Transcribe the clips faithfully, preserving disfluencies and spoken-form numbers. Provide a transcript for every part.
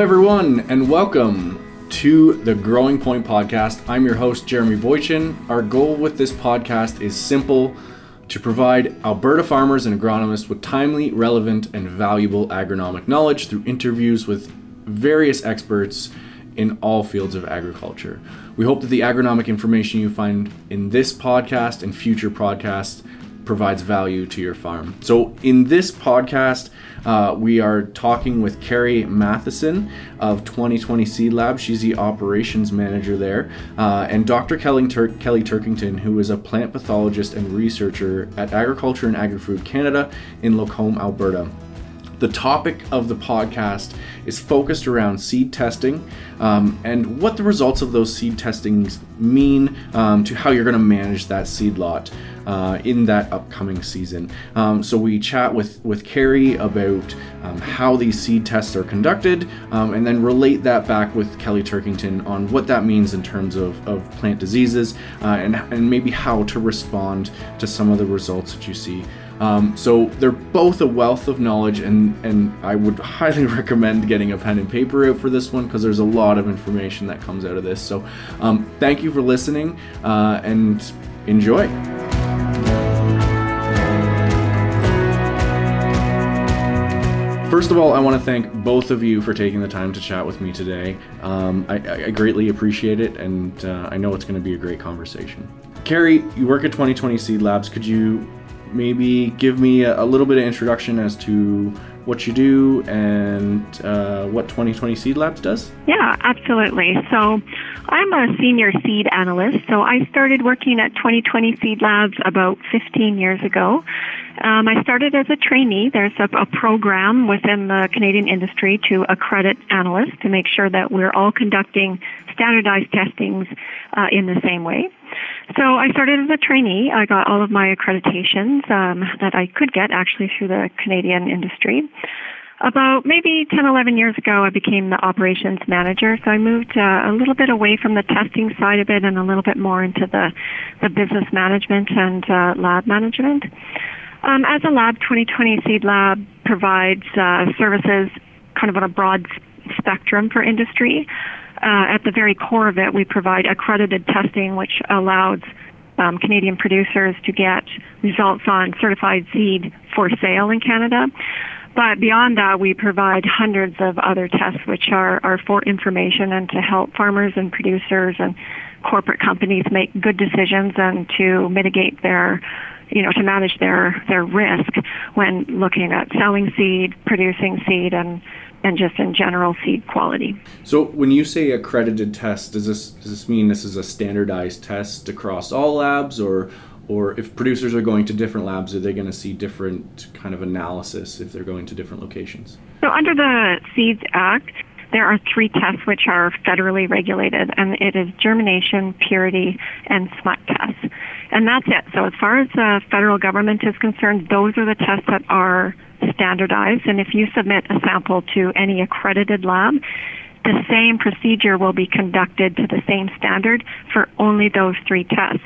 Hello everyone and welcome to the Growing Point Podcast. I'm your host Jeremy Boychin. Our goal with this podcast is simple: to provide Alberta farmers and agronomists with timely, relevant and valuable agronomic knowledge through interviews with various experts in all fields of agriculture. We hope that the agronomic information you find in this podcast and future podcasts provides value to your farm. So in this podcast, uh, we are talking with Carey Matthiessen of twenty twenty Seed Lab. She's the operations manager there, uh, and Doctor Kelly, Tur- Kelly Turkington, who is a plant pathologist and researcher at Agriculture and Agri-Food Canada in Lacombe, Alberta. The topic of the podcast is focused around seed testing um, and what the results of those seed testings mean um, to how you're going to manage that seed lot uh, in that upcoming season. Um, so we chat with, with Carey about um, how these seed tests are conducted um, and then relate that back with Kelly Turkington on what that means in terms of, of plant diseases uh, and, and maybe how to respond to some of the results that you see. Um, so they're both a wealth of knowledge, and, and I would highly recommend getting a pen and paper out for this one because there's a lot of information that comes out of this. So um, thank you for listening uh, and enjoy. First of all, I want to thank both of you for taking the time to chat with me today. Um, I, I greatly appreciate it, and uh, I know it's going to be a great conversation. Carey, you work at twenty twenty Seed Labs. Could you maybe give me a little bit of introduction as to what you do and uh, what twenty twenty Seed Labs does? Yeah, absolutely. So I'm a senior seed analyst. So I started working at twenty twenty Seed Labs about fifteen years ago. Um, I started as a trainee. There's a, a program within the Canadian industry to accredit analysts to make sure that we're all conducting standardized testings uh, in the same way. So I started as a trainee. I got all of my accreditations um, that I could get actually through the Canadian industry. About maybe ten, eleven years ago, I became the operations manager. So I moved uh, a little bit away from the testing side of it and a little bit more into the, the business management and uh, lab management. Um, as a lab, twenty twenty Seed Lab provides uh, services kind of on a broad spectrum for industry. Uh, at the very core of it, we provide accredited testing, which allows um, Canadian producers to get results on certified seed for sale in Canada. But beyond that, we provide hundreds of other tests, which are, are for information and to help farmers and producers and corporate companies make good decisions and to mitigate their, you know, to manage their, their risk when looking at selling seed, producing seed, and and just in general seed quality. So when you say accredited test, does this does this mean this is a standardized test across all labs, or or if producers are going to different labs, are they going to see different kind of analysis if they're going to different locations? So under the Seeds Act, there are three tests which are federally regulated, and it is germination, purity, and smut tests. And that's it. So as far as the federal government is concerned, those are the tests that are standardized, and if you submit a sample to any accredited lab, the same procedure will be conducted to the same standard for only those three tests.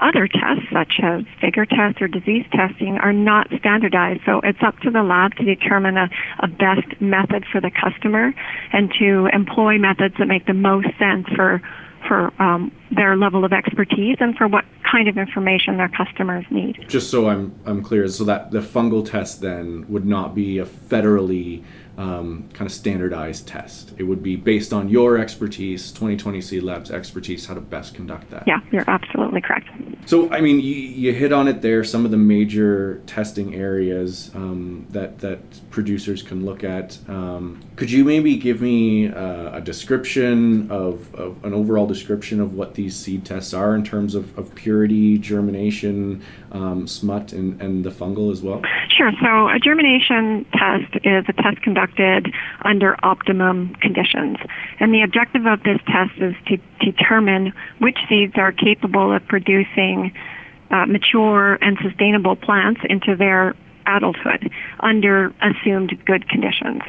Other tests, such as vigor tests or disease testing, are not standardized, so it's up to the lab to determine a, a best method for the customer and to employ methods that make the most sense for for um, their level of expertise and for what kind of information their customers need. Just so I'm I'm clear, so that the fungal test then would not be a federally um, kind of standardized test. It would be based on your expertise, twenty twenty Seed Lab's expertise, how to best conduct that. Yeah, you're absolutely correct. So, I mean, you, you hit on it there, some of the major testing areas um, that, that producers can look at. Um, could you maybe give me uh, a description of, of, an overall description of what these seed tests are in terms of, of purity, germination, um, smut, and, and the fungal as well? Sure. So a germination test is a test conducted under optimum conditions. And the objective of this test is to determine which seeds are capable of producing uh, mature and sustainable plants into their adulthood under assumed good conditions.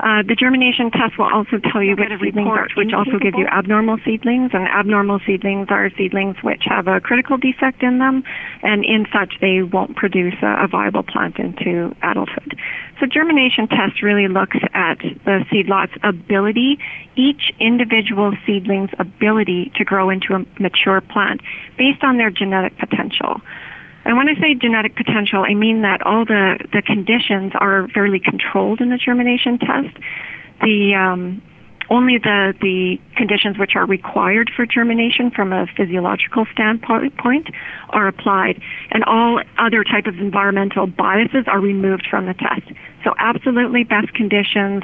Uh, the germination test will also tell you which seedlings are, which also give you abnormal seedlings, and abnormal seedlings are seedlings which have a critical defect in them, and in such they won't produce a, a viable plant into adulthood. So germination test really looks at the seedlot's ability, each individual seedling's ability to grow into a mature plant based on their genetic potential. And when I say genetic potential, I mean that all the, the conditions are fairly controlled in the germination test. The um, only the, the conditions which are required for germination from a physiological standpoint are applied, and all other type of environmental biases are removed from the test. So absolutely best conditions,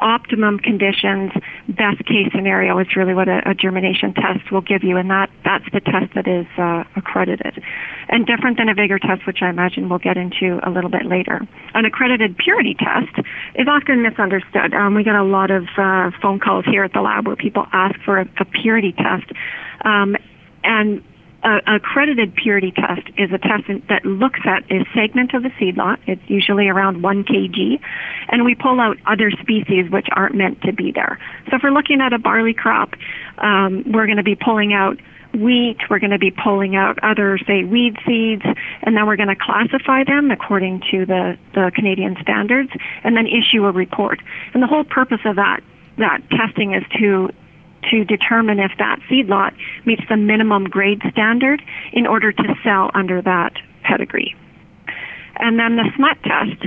optimum conditions, best case scenario is really what a, a germination test will give you, and that, that's the test that is uh, accredited. And different than a vigor test, which I imagine we'll get into a little bit later. An accredited purity test is often misunderstood. Um, we get a lot of uh, phone calls here at the lab where people ask for a, a purity test, um, and Uh, accredited purity test is a test that looks at a segment of the seedlot. It's usually around one kilogram, and we pull out other species which aren't meant to be there. So if we're looking at a barley crop, um, we're going to be pulling out wheat, we're going to be pulling out other, say, weed seeds, and then we're going to classify them according to the, the Canadian standards, and then issue a report. And the whole purpose of that, that testing is to to determine if that seedlot meets the minimum grade standard in order to sell under that pedigree. And then the smut test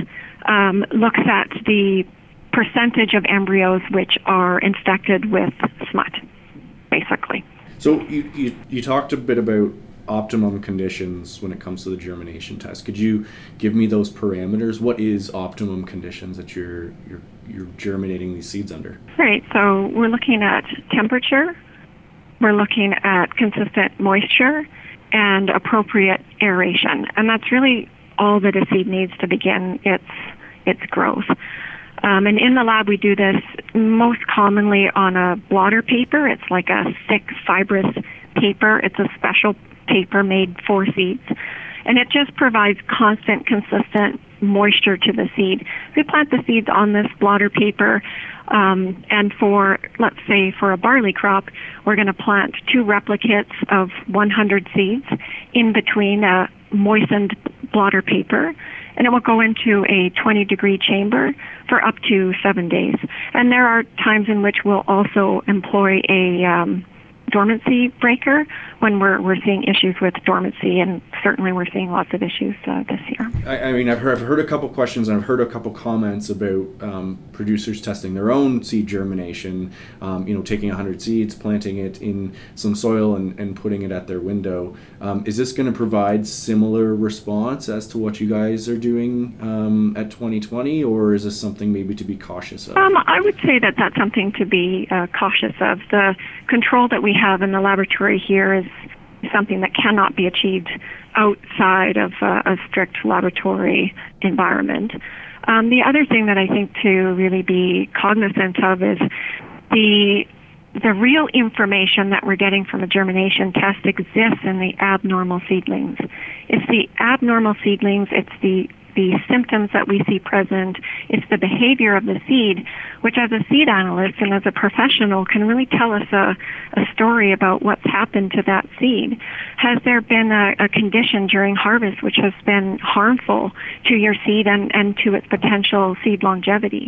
um, looks at the percentage of embryos which are infected with smut, basically. So you, you, you talked a bit about optimum conditions when it comes to the germination test. Could you give me those parameters? What is optimum conditions that you're you're you're germinating these seeds under? Right, so we're looking at temperature, we're looking at consistent moisture, and appropriate aeration. And that's really all that a seed needs to begin its its growth. Um, and in the lab, we do this most commonly on a blotter paper. It's like a thick, fibrous paper. It's a special paper made for seeds, and it just provides constant, consistent moisture to the seed. We plant the seeds on this blotter paper, um, and for, let's say, for a barley crop, we're going to plant two replicates of one hundred seeds in between a moistened blotter paper, and it will go into a twenty degree chamber for up to seven days. And there are times in which we'll also employ a um, dormancy breaker when we're we're seeing issues with dormancy, and certainly we're seeing lots of issues uh, this year. I, I mean, I've heard, I've heard a couple questions, and I've heard a couple comments about um, producers testing their own seed germination, um, you know, taking one hundred seeds, planting it in some soil, and, and putting it at their window. Um, is this going to provide similar response as to what you guys are doing um, at twenty twenty, or is this something maybe to be cautious of? Um, I would say that that's something to be uh, cautious of. The control that we have in the laboratory here is something that cannot be achieved outside of uh, a strict laboratory environment. Um, the other thing that I think to really be cognizant of is the the real information that we're getting from a germination test exists in the abnormal seedlings. It's the abnormal seedlings, it's the the symptoms that we see present, it's the behavior of the seed, which as a seed analyst and as a professional can really tell us a, a story about what's happened to that seed. Has there been a, a condition during harvest which has been harmful to your seed and, and to its potential seed longevity?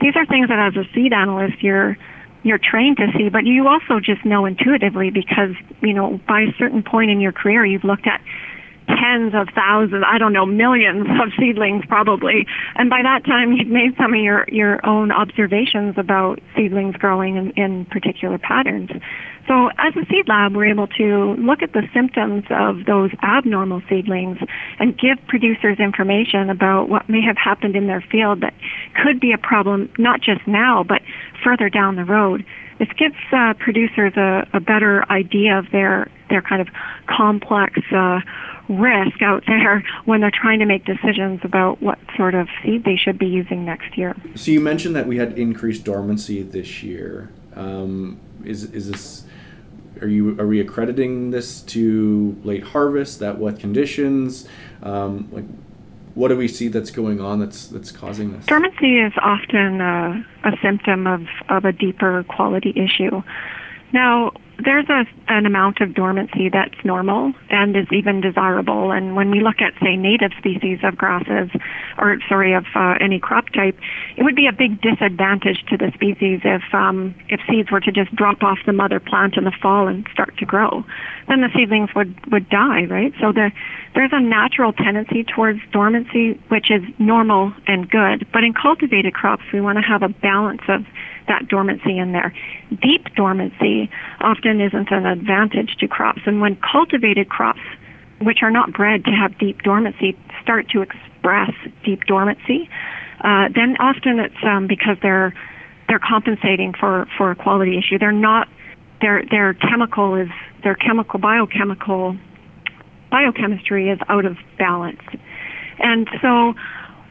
These are things that as a seed analyst you're you're trained to see, but you also just know intuitively because, you know, by a certain point in your career you've looked at tens of thousands, I don't know, millions of seedlings probably. And by that time, you've made some of your, your own observations about seedlings growing in, in particular patterns. So as a seed lab, we're able to look at the symptoms of those abnormal seedlings and give producers information about what may have happened in their field that could be a problem, not just now, but further down the road. This gives uh, producers a, a better idea of their, their kind of complex uh, risk out there when they're trying to make decisions about what sort of seed they should be using next year. So you mentioned that we had increased dormancy this year. Um, is is this? Are you are we accrediting this to late harvest? At what conditions? Um, like, what do we see that's going on that's that's causing this? Dormancy is often a, a symptom of, of a deeper quality issue. Now, there's a, an amount of dormancy that's normal and is even desirable. And when we look at, say, native species of grasses, or sorry, of uh, any crop type, it would be a big disadvantage to the species if um, if seeds were to just drop off the mother plant in the fall and start to grow. Then the seedlings would, would die, right? So there, there's a natural tendency towards dormancy, which is normal and good. But in cultivated crops, we want to have a balance of that dormancy in there. Deep dormancy often isn't an advantage to crops, and when cultivated crops, which are not bred to have deep dormancy, start to express deep dormancy, uh, then often it's um, because they're they're compensating for, for a quality issue. They're not their their chemical is their chemical biochemical biochemistry is out of balance, and so.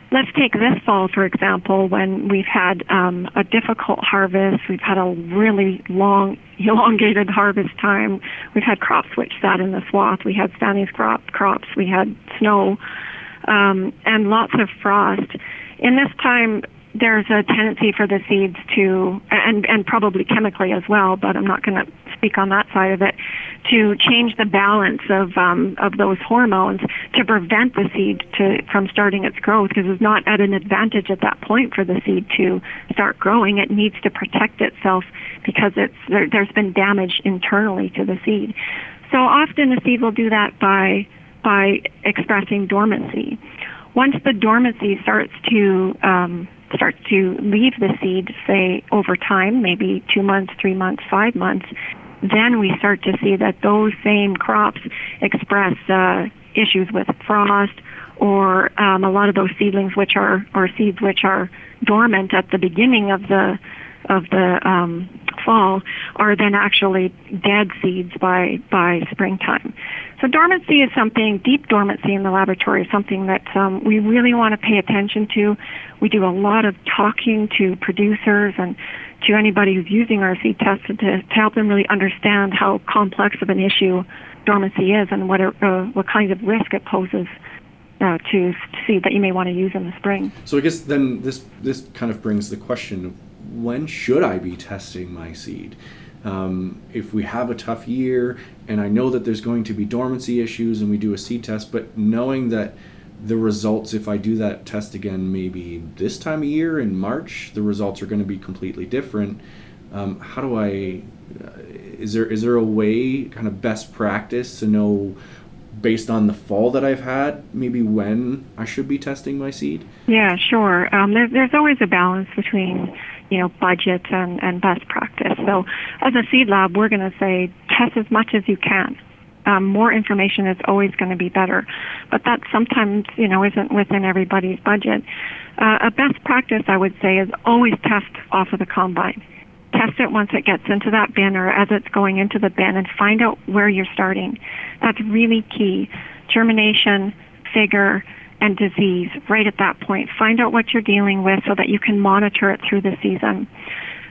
Let's take this fall, for example, when we've had um, a difficult harvest. We've had a really long, elongated harvest time. We've had crops which sat in the swath. We had Spanish crop crops. We had snow um, and lots of frost. In this time, there's a tendency for the seeds to, and, and probably chemically as well, but I'm not going to speak on that side of it, to change the balance of um, of those hormones to prevent the seed to from starting its growth, because it's not at an advantage at that point for the seed to start growing. It needs to protect itself because it's there, there's been damage internally to the seed. So often the seed will do that by by expressing dormancy. Once the dormancy starts to um, start to leave the seed, say over time, maybe two months, three months, five months. Then we start to see that those same crops express uh, issues with frost, or um, a lot of those seedlings which are, or seeds which are dormant at the beginning of the of the um, fall, are then actually dead seeds by by springtime. So dormancy is something, deep dormancy in the laboratory is something that um, we really want to pay attention to. We do a lot of talking to producers and to anybody who's using our seed test to, to help them really understand how complex of an issue dormancy is and what, uh, what kinds of risk it poses uh, to seed that you may want to use in the spring. So I guess then this, this kind of brings the question, when should I be testing my seed? Um, if we have a tough year and I know that there's going to be dormancy issues and we do a seed test, but knowing that the results, if I do that test again maybe this time of year in March, the results are going to be completely different. Um, how do I, uh, is there is there a way, kind of best practice to know based on the fall that I've had, maybe when I should be testing my seed? Yeah, sure. Um, there, there's always a balance between you know, budget and, and best practice. So as a seed lab, we're going to say test as much as you can. Um, more information is always going to be better, but that sometimes, you know, isn't within everybody's budget. Uh, a best practice, I would say, is always test off of the combine. Test it once it gets into that bin or as it's going into the bin, and find out where you're starting. That's really key. Germination, figure, and disease right at that point. Find out what you're dealing with so that you can monitor it through the season.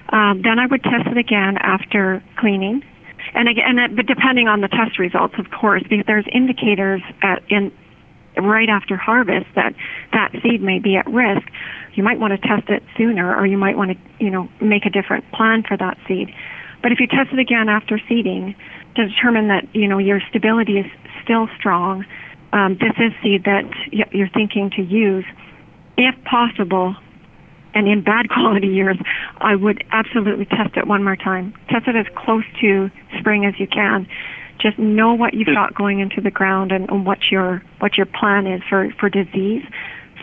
Um, then I would test it again after cleaning. And again, and but depending on the test results, of course, because there's indicators at, in right after harvest that that seed may be at risk. You might want to test it sooner, or you might want to, you know, make a different plan for that seed. But if you test it again after seeding to determine that, you know, your stability is still strong, Um, this is seed that you're thinking to use, if possible, and in bad quality years, I would absolutely test it one more time. Test it as close to spring as you can. Just know what you've got going into the ground and, and what your what your plan is for, for disease,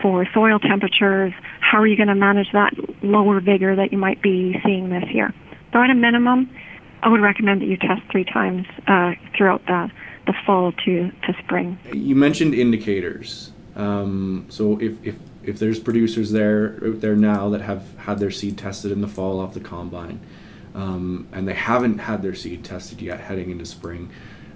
for soil temperatures. How are you going to manage that lower vigor that you might be seeing this year? So at a minimum, I would recommend that you test three times uh, throughout the the fall to, to spring. You mentioned indicators. Um, so if, if, if there's producers there out there now that have had their seed tested in the fall off the combine, um, and they haven't had their seed tested yet heading into spring,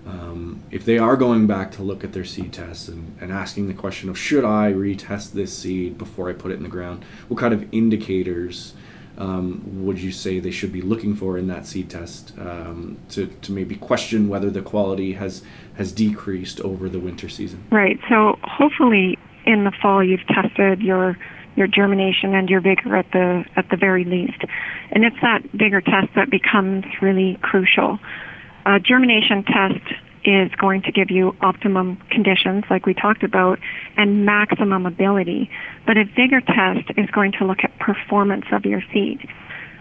um, if they are going back to look at their seed tests and, and asking the question of, should I retest this seed before I put it in the ground, what kind of indicators Um, would you say they should be looking for in that seed test um, to, to maybe question whether the quality has, has decreased over the winter season? Right. So hopefully in the fall you've tested your your germination and your vigor at the at the very least. And it's that vigor test that becomes really crucial. A germination test is going to give you optimum conditions, like we talked about, and maximum ability. But a vigor test is going to look at performance of your seed.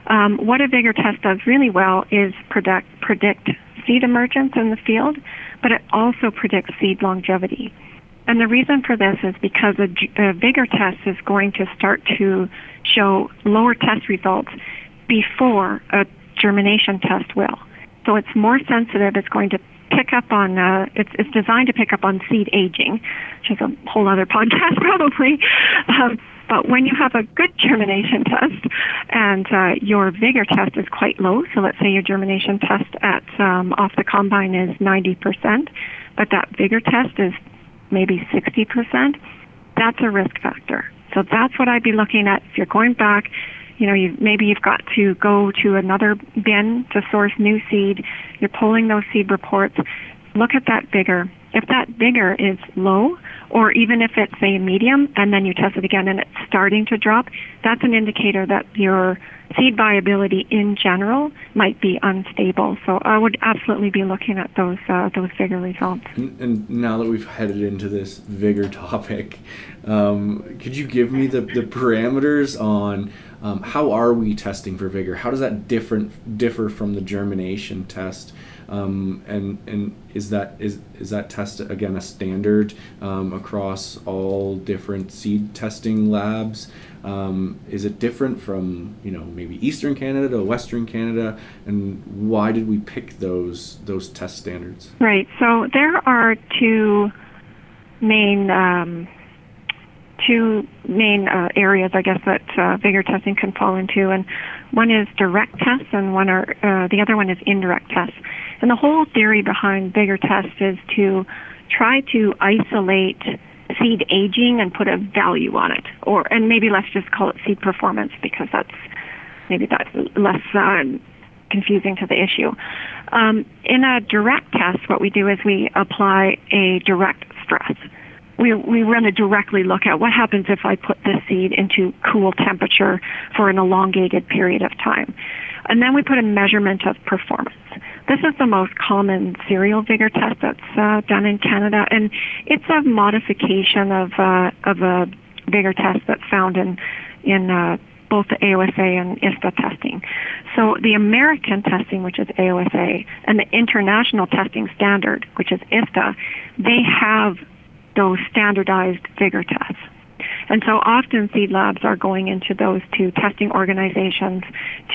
Um, what a vigor test does really well is predict, predict seed emergence in the field, but it also predicts seed longevity. And the reason for this is because a, a vigor test is going to start to show lower test results before a germination test will. So it's more sensitive. It's going to pick up on, uh, it's, it's designed to pick up on seed aging, which is a whole other podcast probably. Um, but when you have a good germination test and uh, your vigor test is quite low, so let's say your germination test at um, off the combine is ninety percent, but that vigor test is maybe sixty percent, that's a risk factor. So that's what I'd be looking at if you're going back. You know, you've, maybe you've got to go to another bin to source new seed. You're pulling those seed reports. Look at that vigor. If that vigor is low, or even if it's a medium, and then you test it again and it's starting to drop, that's an indicator that your seed viability in general might be unstable. So I would absolutely be looking at those uh, those vigor results. And, and now that we've headed into this vigor topic, um, could you give me the, the parameters on um, how are we testing for vigor? How does that different differ from the germination test? Um, and and is that is is that test again a standard um, across all different seed testing labs? Um, is it different from, you know, maybe Eastern Canada to Western Canada, and why did we pick those those test standards? Right. So there are two main um, two main uh, areas, I guess, that uh, vigor testing can fall into, and one is direct tests, and one are uh, the other one is indirect tests. And the whole theory behind vigor tests is to try to isolate seed aging and put a value on it, or and maybe let's just call it seed performance because that's maybe that's less uh, confusing to the issue. Um, in a direct test, what we do is we apply a direct stress. We we run a directly look at what happens if I put this seed into cool temperature for an elongated period of time, and then we put a measurement of performance. This is the most common cereal vigor test that's uh, done in Canada, and it's a modification of uh, of a vigor test that's found in in uh, both the A O S A and I S T A testing. So the American testing, which is A O S A, and the international testing standard, which is I S T A, they have those standardized vigor tests. And so often seed labs are going into those two testing organizations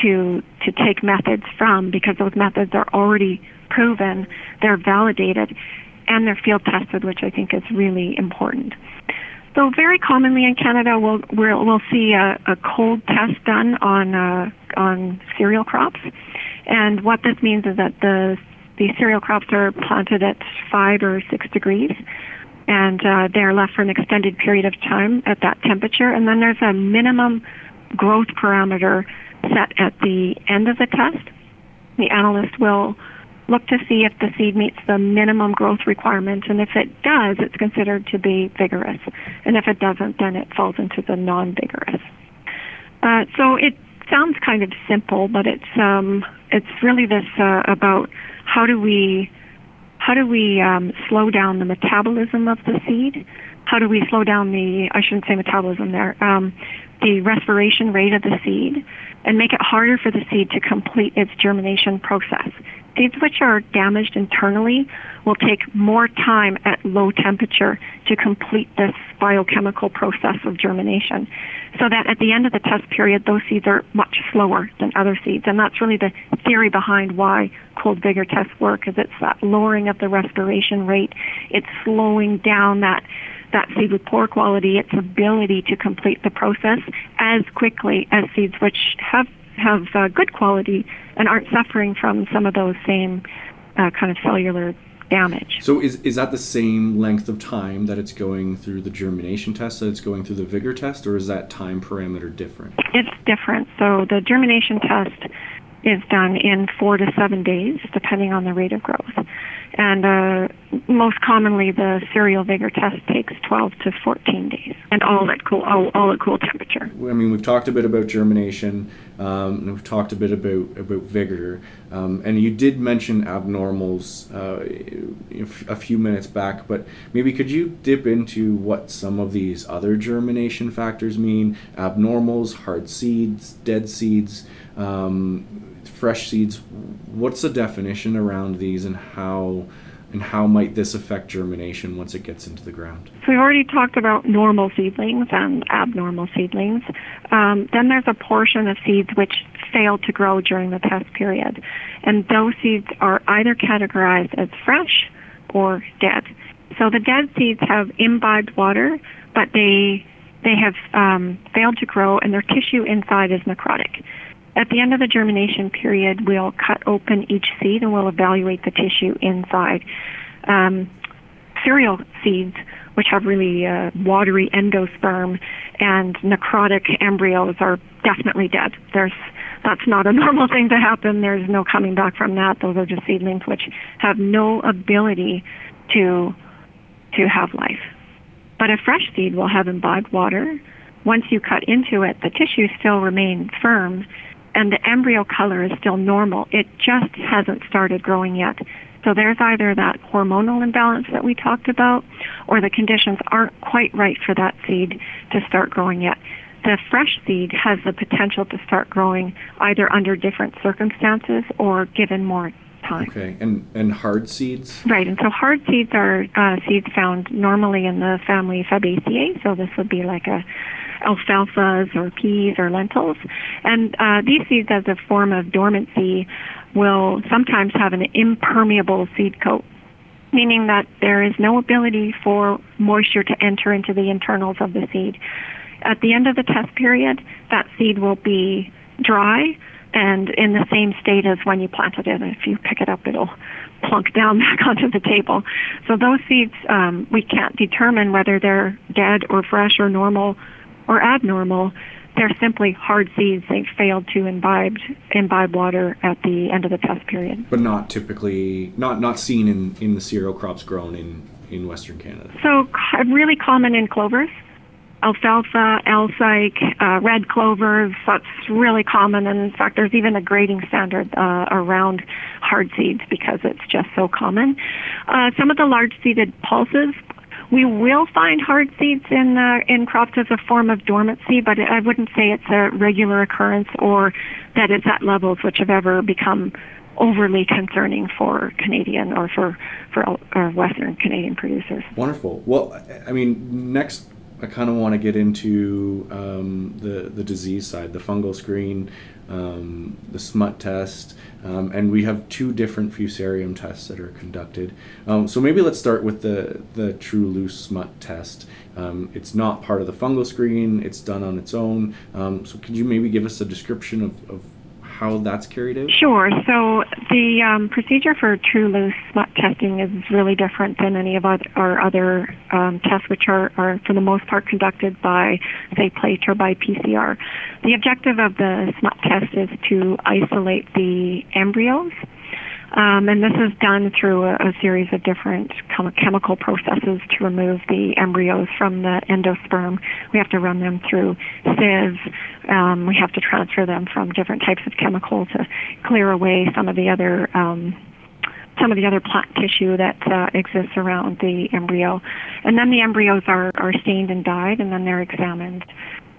to to take methods from, because those methods are already proven, they're validated, and they're field tested, which I think is really important. So very commonly in Canada, we'll we'll, we'll see a, a cold test done on uh, on cereal crops, and what this means is that the the cereal crops are planted at five or six degrees. And uh, they're left for an extended period of time at that temperature. And then there's a minimum growth parameter set at the end of the test. The analyst will look to see if the seed meets the minimum growth requirement. And if it does, it's considered to be vigorous. And if it doesn't, then it falls into the non-vigorous. Uh, so it sounds kind of simple, but it's um, it's really this uh, about how do we... How do we um, slow down the metabolism of the seed? How do we slow down the, I shouldn't say metabolism there, um, the respiration rate of the seed, and make it harder for the seed to complete its germination process? Seeds which are damaged internally will take more time at low temperature to complete this biochemical process of germination, so that at the end of the test period, those seeds are much slower than other seeds. And that's really the theory behind why cold vigor tests work, is it's that lowering of the respiration rate. It's slowing down that, that seed with poor quality, its ability to complete the process as quickly as seeds which have, have uh, good quality and aren't suffering from some of those same uh, kind of cellular damage. So is is that the same length of time that it's going through the germination test that it's going through the vigor test, or is that time parameter different? It's different. So the germination test is done in four to seven days, depending on the rate of growth. And uh, most commonly, the cereal vigor test takes twelve to fourteen days, and all at cool, all, all at cool temperature. I mean, we've talked a bit about germination, um, and we've talked a bit about about vigor, um, and you did mention abnormals uh, a few minutes back. But maybe could you dip into what some of these other germination factors mean? Abnormals, hard seeds, dead seeds. Um, Fresh seeds. What's the definition around these, and how, and how might this affect germination once it gets into the ground? So we've already talked about normal seedlings and abnormal seedlings. Um, then there's a portion of seeds which fail to grow during the test period, and those seeds are either categorized as fresh or dead. So the dead seeds have imbibed water, but they they have um, failed to grow, and their tissue inside is necrotic. At the end of the germination period, we'll cut open each seed and we'll evaluate the tissue inside. Um, cereal seeds, which have really uh, watery endosperm and necrotic embryos, are definitely dead. There's, that's not a normal thing to happen. There's no coming back from that. Those are just seedlings which have no ability to to have life. But a fresh seed will have imbibed water. Once you cut into it, the tissue still remains firm, and the embryo color is still normal. It just hasn't started growing yet. So there's either that hormonal imbalance that we talked about, or the conditions aren't quite right for that seed to start growing yet. The fresh seed has the potential to start growing either under different circumstances or given more time. Okay, and, and hard seeds? Right, and so hard seeds are uh, seeds found normally in the family Fabaceae, so this would be like a alfalfas or peas or lentils. And uh, these seeds, as a form of dormancy, will sometimes have an impermeable seed coat, meaning that there is no ability for moisture to enter into the internals of the seed. At the end of the test period, that seed will be dry and in the same state as when you planted it. If you pick it up, it'll plunk down back onto the table. So those seeds, um, we can't determine whether they're dead or fresh or normal or abnormal. They're simply hard seeds. They failed to imbibe imbibe water at the end of the test period. But not typically, not not seen in, in the cereal crops grown in, in Western Canada. So really common in clovers, alfalfa, alsike, uh, red clover. That's really common. And in fact, there's even a grading standard uh, around hard seeds because it's just so common. Uh, some of the large-seeded pulses. We will find hard seeds in uh, in crops as a form of dormancy, but I wouldn't say it's a regular occurrence or that it's at levels which have ever become overly concerning for Canadian or for, for or Western Canadian producers. Wonderful. Well, I mean, next I kind of want to get into um, the, the disease side, the fungal screen, um, the smut test, um, and we have two different fusarium tests that are conducted. Um, so maybe let's start with the, the true loose smut test. Um, it's not part of the fungal screen, it's done on its own. Um, so could you maybe give us a description of, of how that's carried out? Sure. So the um, procedure for true loose smut testing is really different than any of our other um, tests, which are, are for the most part conducted by, say, plate or by P C R. The objective of the smut test is to isolate the embryos, um, and this is done through a, a series of different chem- chemical processes to remove the embryos from the endosperm. We have to run them through sieves. Um, we have to transfer them from different types of chemical to clear away some of the other um, some of the other plant tissue that uh, exists around the embryo. And then the embryos are, are stained and dyed, and then they're examined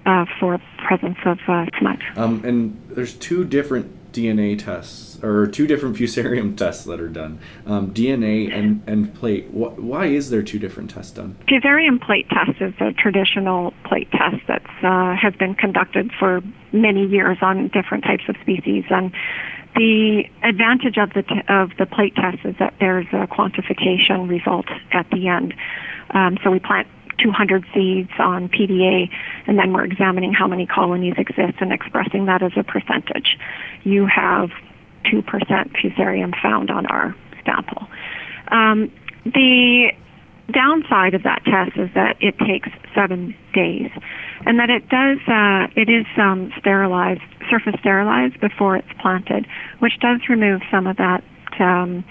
uh, for presence of uh, smut. Um, and there's two different D N A tests, or two different fusarium tests that are done. Um, D N A and, and plate. Wh- why is there two different tests done? Fusarium plate test is a traditional plate test that uh, has been conducted for many years on different types of species. And the advantage of the t- of the plate test is that there's a quantification result at the end. Um, so we plant two hundred seeds on P D A, and then we're examining how many colonies exist and expressing that as a percentage. You have two percent fusarium found on our sample. Um, the downside of that test is that it takes seven days, and that it does uh, it is um, sterilized, surface sterilized before it's planted, which does remove some of that um,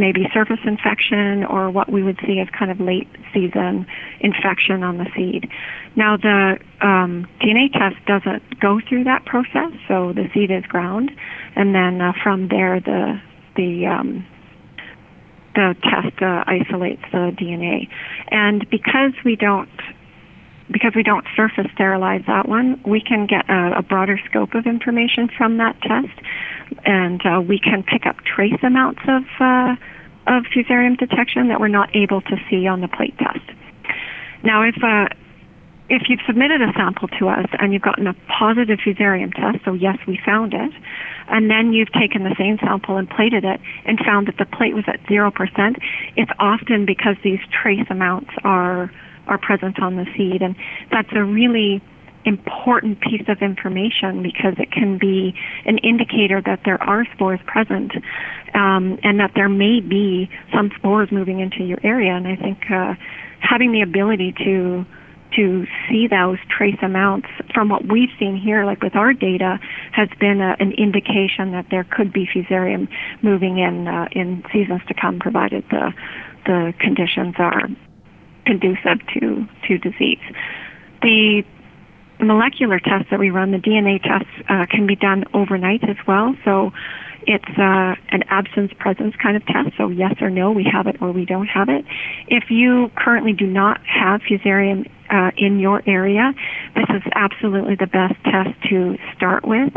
maybe surface infection or what we would see as kind of late season infection on the seed. Now the um, D N A test doesn't go through that process, so the seed is ground, and then uh, from there the the um, the test uh, isolates the D N A. And because we don't because we don't surface sterilize that one, we can get a, a broader scope of information from that test, and uh, we can pick up trace amounts of uh, of fusarium detection that we're not able to see on the plate test. Now, if uh, if you've submitted a sample to us and you've gotten a positive fusarium test, so yes, we found it, and then you've taken the same sample and plated it and found that the plate was at zero percent, it's often because these trace amounts are are present on the seed, and that's a really important piece of information because it can be an indicator that there are spores present um, and that there may be some spores moving into your area. And I think uh, having the ability to to see those trace amounts from what we've seen here, like with our data, has been a, an indication that there could be fusarium moving in uh, in seasons to come, provided the the conditions are conducive to, to disease. The molecular tests that we run, the D N A tests, uh, can be done overnight as well. So it's uh, an absence-presence kind of test. So yes or no, we have it or we don't have it. If you currently do not have fusarium uh, in your area, this is absolutely the best test to start with.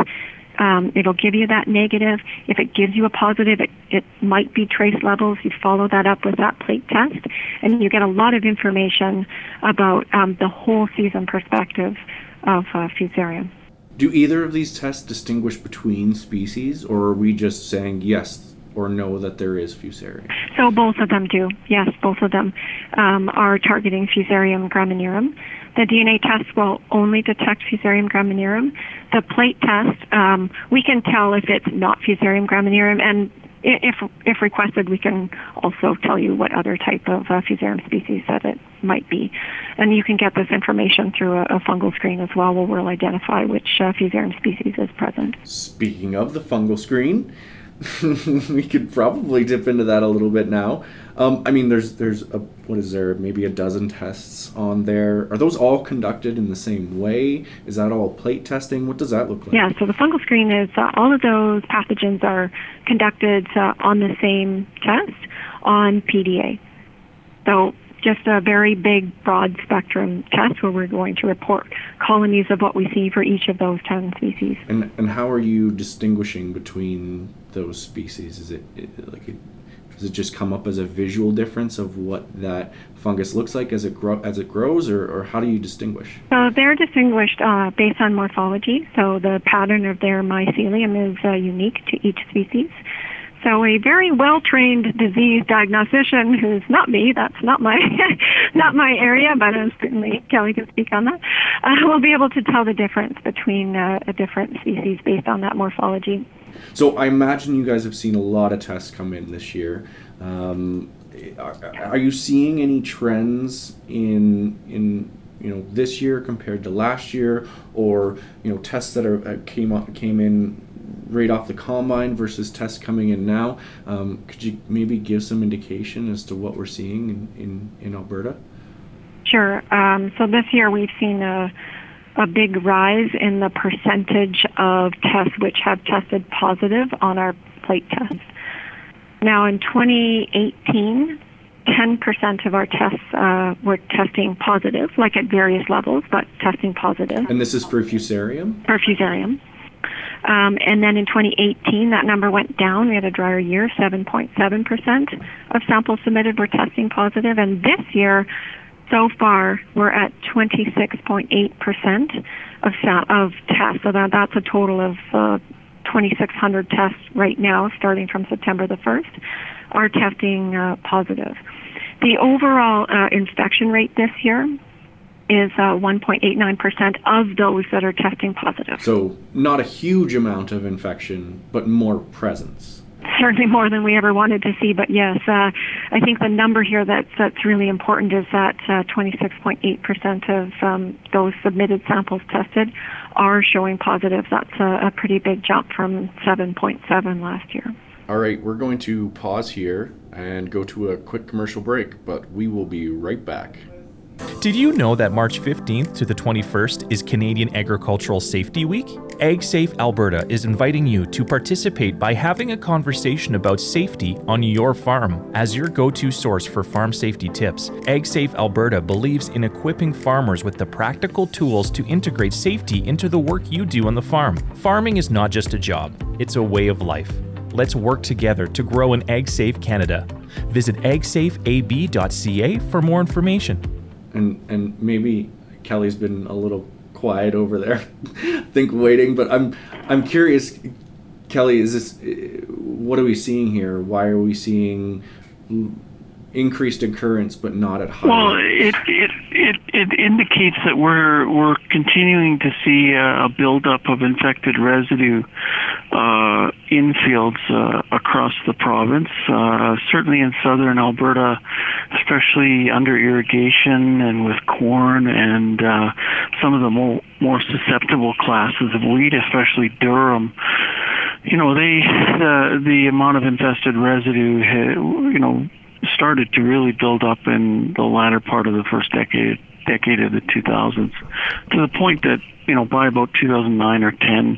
Um, it'll give you that negative. If it gives you a positive, it, it might be trace levels. You follow that up with that plate test, and you get a lot of information about um, the whole season perspective of uh, fusarium. Do either of these tests distinguish between species, or are we just saying yes or no that there is fusarium? So both of them do. Yes, both of them um, are targeting Fusarium graminearum. The D N A test will only detect Fusarium graminearum. The plate test, um, we can tell if it's not Fusarium graminearum, and if if requested, we can also tell you what other type of uh, Fusarium species that it might be. And you can get this information through a, a fungal screen as well, where we'll identify which uh, Fusarium species is present. Speaking of the fungal screen, we could probably dip into that a little bit now. Um, I mean, there's, there's a, what is there, maybe a dozen tests on there. Are those all conducted in the same way? Is that all plate testing? What does that look like? Yeah, so the fungal screen is, uh, all of those pathogens are conducted uh, on the same test on P D A. So just a very big, broad spectrum test where we're going to report colonies of what we see for each of those ten species. And, and how are you distinguishing between those species? Is it, it like it, does it just come up as a visual difference of what that fungus looks like as it grow as it grows, or, or how do you distinguish? So they're distinguished uh, based on morphology. So the pattern of their mycelium is uh, unique to each species. So a very well-trained disease diagnostician, who's not me, that's not my not my area, but uh, certainly Kelly can speak on that, uh, will be able to tell the difference between uh, a different species based on that morphology. So I imagine you guys have seen a lot of tests come in this year. Um, are, are you seeing any trends in in you know this year compared to last year, or you know tests that are came up came in right off the combine versus tests coming in now? Um, could you maybe give some indication as to what we're seeing in, in, in Alberta? Sure. Um, so this year we've seen a, a big rise in the percentage of tests which have tested positive on our plate tests. Now in twenty eighteen, ten percent of our tests uh, were testing positive, like at various levels, but testing positive. And this is for Fusarium? For Fusarium. Um, and then in twenty eighteen, that number went down. We had a drier year. seven point seven percent of samples submitted were testing positive. And this year, so far, we're at twenty-six point eight percent of, of tests. So that, that's a total of uh, twenty-six hundred tests right now, starting from September the first, are testing uh, positive. The overall uh, infection rate this year is uh, one point eight nine percent of those that are testing positive. So not a huge amount of infection, but more presence. Certainly more than we ever wanted to see, but yes, uh, I think the number here that's, that's really important is that uh, twenty-six point eight percent of um, those submitted samples tested are showing positive. That's a, a pretty big jump from seven point seven last year. All right, we're going to pause here and go to a quick commercial break, but we will be right back. Did you know that March fifteenth to the twenty-first is Canadian Agricultural Safety Week? EggSafe Alberta is inviting you to participate by having a conversation about safety on your farm. As your go-to source for farm safety tips, EggSafe Alberta believes in equipping farmers with the practical tools to integrate safety into the work you do on the farm. Farming is not just a job, it's a way of life. Let's work together to grow an EggSafe Canada. Visit egg safe a b dot c a for more information. And and maybe Kelly's been a little quiet over there, I think waiting. But I'm I'm curious, Kelly, is this what are we seeing here? Why are we seeing increased occurrence but not at high? Well, it it it, it indicates that we're we're continuing to see a buildup of infected residue uh, in fields uh, across the province. Uh, certainly in southern Alberta, especially under irrigation and with corn and uh, some of the more more susceptible classes of wheat, especially durum. You know, they the the amount of infested residue, you know, started to really build up in the latter part of the first decade decade of the two thousands, to the point that, you know, by about two thousand nine or ten,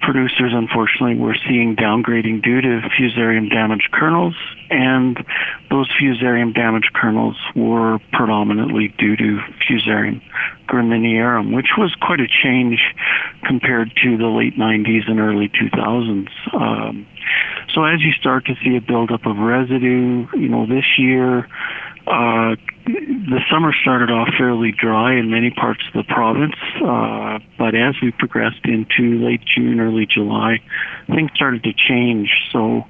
producers, unfortunately, were seeing downgrading due to fusarium damaged kernels, and those fusarium damaged kernels were predominantly due to Fusarium graminearum, which was quite a change compared to the late nineties and early two thousands. Um, so as you start to see a buildup of residue, you know, this year, uh, the summer started off fairly dry in many parts of the province, uh, but as we progressed into late June, early July, things started to change. So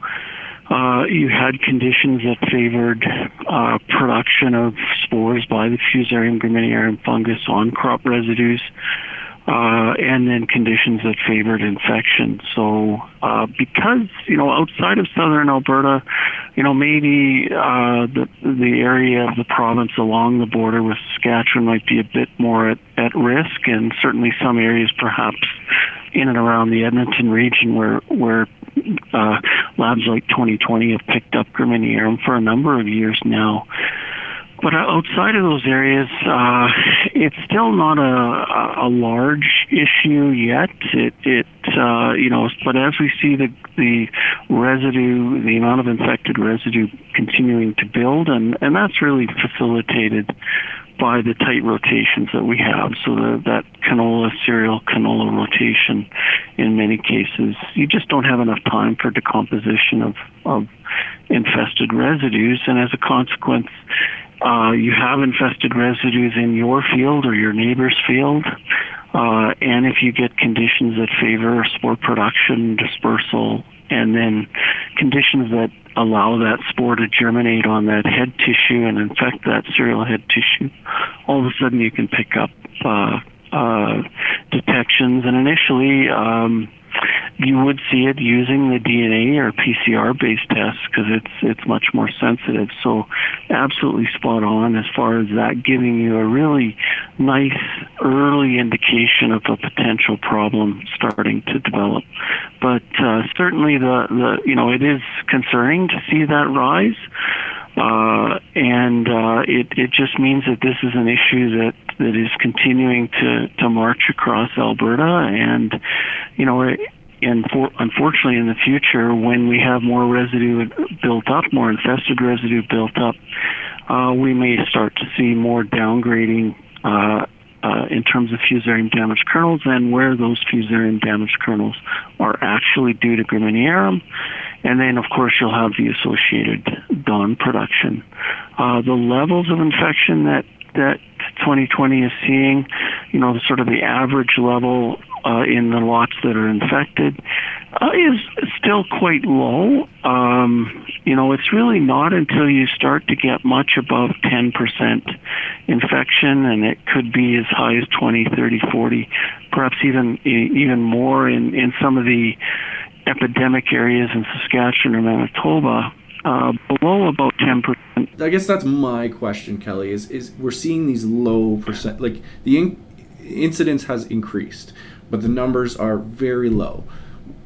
uh, you had conditions that favored uh, production of spores by the Fusarium graminearum fungus on crop residues, Uh, and then conditions that favored infection. So, uh, because, you know, outside of southern Alberta, you know, maybe, uh, the, the area of the province along the border with Saskatchewan might be a bit more at, at risk, and certainly some areas perhaps in and around the Edmonton region where, where, uh, labs like twenty twenty have picked up graminearum for a number of years now. But outside of those areas, uh, it's still not a, a large issue yet. It, it uh, you know, but as we see the the residue, the amount of infected residue continuing to build, and, and that's really facilitated by the tight rotations that we have. So the, that canola, cereal, canola rotation, in many cases, you just don't have enough time for decomposition of, of infested residues, and as a consequence, Uh, you have infested residues in your field or your neighbor's field, uh, and if you get conditions that favor spore production, dispersal, and then conditions that allow that spore to germinate on that head tissue and infect that cereal head tissue, all of a sudden you can pick up uh, uh, detections, and initially um, you would see it using the D N A or P C R-based tests because it's it's much more sensitive. So absolutely spot on as far as that giving you a really nice early indication of a potential problem starting to develop. But uh, certainly the, the you know it is concerning to see that rise, uh, and uh, it it just means that this is an issue that. that is continuing to, to march across Alberta, and you know, and for, unfortunately, in the future, when we have more residue built up, more infested residue built up, uh, we may start to see more downgrading uh, uh, in terms of fusarium damaged kernels and where those fusarium damaged kernels are actually due to graminearum. And then, of course, you'll have the associated D O N production. Uh, the levels of infection that that twenty twenty is seeing, you know, the sort of the average level uh, in the lots that are infected uh, is still quite low. Um, you know, it's really not until you start to get much above ten percent infection, and it could be as high as twenty, thirty, forty, perhaps even even more in, in some of the epidemic areas in Saskatchewan or Manitoba. Uh, below about ten percent. I guess that's my question, Kelly, is, is we're seeing these low percent, like the in- incidence has increased, but the numbers are very low.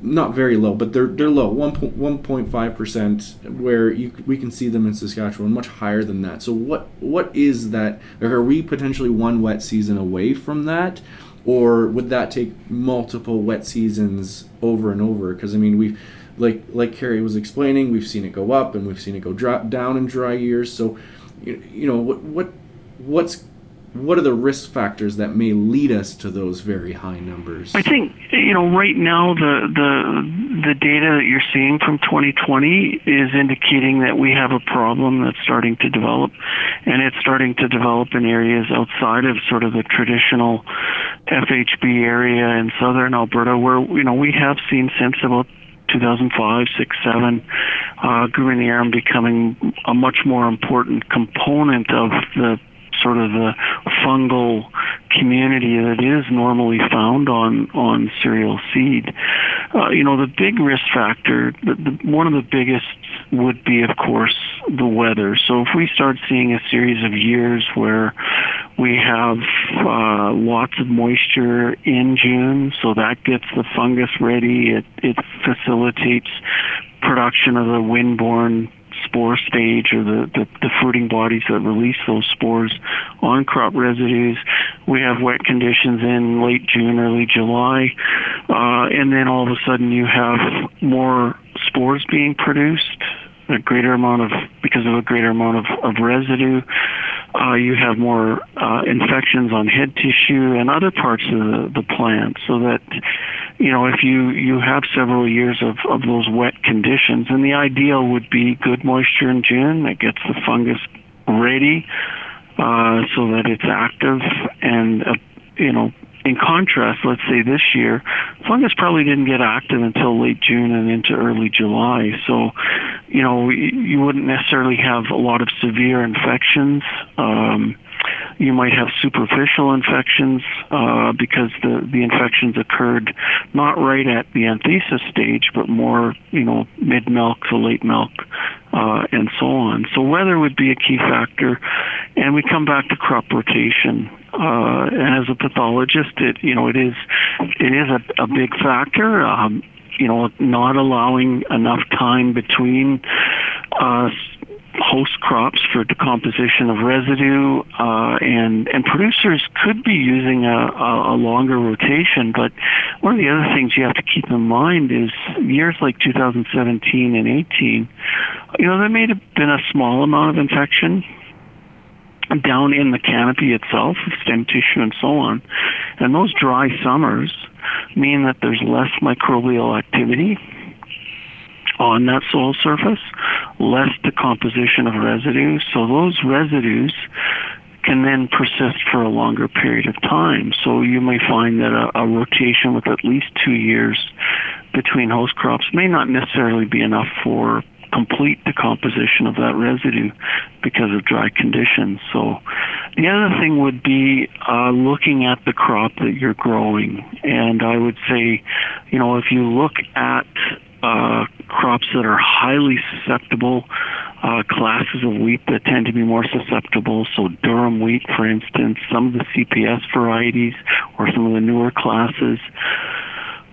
not very low, but they're they're low, one point five percent, where you we can see them in Saskatchewan much higher than that. So what what is that? Are we potentially one wet season away from that, or would that take multiple wet seasons over and over? Because I mean, we've like like Carey was explaining, we've seen it go up and we've seen it go drop down in dry years. So you, you know what what what's what are the risk factors that may lead us to those very high numbers? I think, you know, right now the the the data that you're seeing from twenty twenty is indicating that we have a problem that's starting to develop, and it's starting to develop in areas outside of sort of the traditional F H B area in southern Alberta, where, you know, we have seen since about two thousand five, six, seven, uh, graminearum becoming a much more important component of the sort of the fungal community that is normally found on on cereal seed. Uh, you know, the big risk factor, the, the, one of the biggest would be, of course, the weather. So if we start seeing a series of years where we have uh, lots of moisture in June, so that gets the fungus ready, it, it facilitates production of the windborne spore stage, or the, the, the fruiting bodies that release those spores on crop residues. We have wet conditions in late June, early July, uh, and then all of a sudden you have more spores being produced, a greater amount of, because of a greater amount of, of residue. Uh, you have more uh, infections on head tissue and other parts of the, the plant, so that, you know, if you, you have several years of, of those wet conditions, and the ideal would be good moisture in June that gets the fungus ready uh, so that it's active. And, uh, you know, in contrast, let's say this year, fungus probably didn't get active until late June and into early July. So, you know, you wouldn't necessarily have a lot of severe infections. Um, you might have superficial infections uh, because the, the infections occurred not right at the anthesis stage, but more, you know, mid-milk to late milk uh, and so on. So weather would be a key factor. And we come back to crop rotation. Uh, and as a pathologist, it, you know, it is, it is a, a big factor. Um, you know, not allowing enough time between uh, host crops for decomposition of residue, uh, and and producers could be using a, a, a longer rotation. But one of the other things you have to keep in mind is years like two thousand seventeen and eighteen, you know, there may have been a small amount of infection down in the canopy itself, stem tissue and so on. And those dry summers mean that there's less microbial activity on that soil surface, less decomposition of residue. So those residues can then persist for a longer period of time. So you may find that a, a rotation with at least two years between host crops may not necessarily be enough for complete decomposition of that residue because of dry conditions. So the other thing would be uh, looking at the crop that you're growing. And I would say, you know, if you look at uh, crops that are highly susceptible, uh, classes of wheat that tend to be more susceptible, so durum wheat, for instance, some of the C P S varieties or some of the newer classes,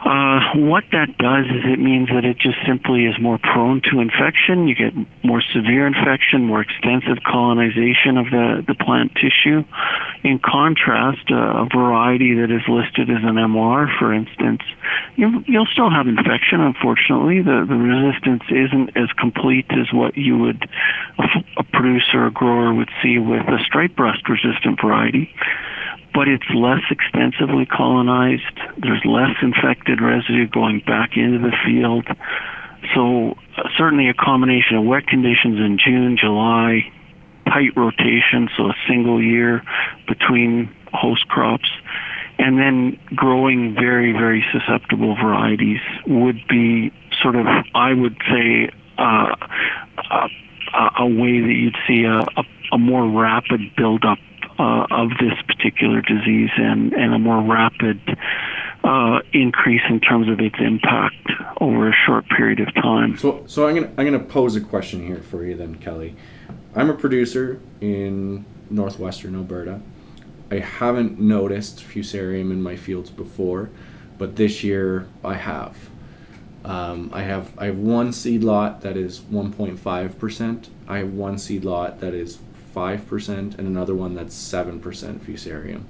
Uh, what that does is it means that it just simply is more prone to infection. You get more severe infection, more extensive colonization of the, the plant tissue. In contrast, uh, a variety that is listed as an M R, for instance, you, you'll still have infection, unfortunately. The, the resistance isn't as complete as what you would, a, a producer or grower would see with a striped-breast resistant variety. But it's less extensively colonized. There's less infected residue going back into the field. So uh, certainly a combination of wet conditions in June, July, tight rotation, so a single year between host crops, and then growing very, very susceptible varieties would be sort of, I would say, uh, a, a way that you'd see a, a, a more rapid buildup Uh, of this particular disease, and, and a more rapid uh, increase in terms of its impact over a short period of time. So, so I'm gonna I'm gonna pose a question here for you then, Kelly. I'm a producer in northwestern Alberta. I haven't noticed Fusarium in my fields before, but this year I have. Um, I have I have one seed lot that is one point five percent. I have one seed lot that is five percent, and another one that's seven percent Fusarium.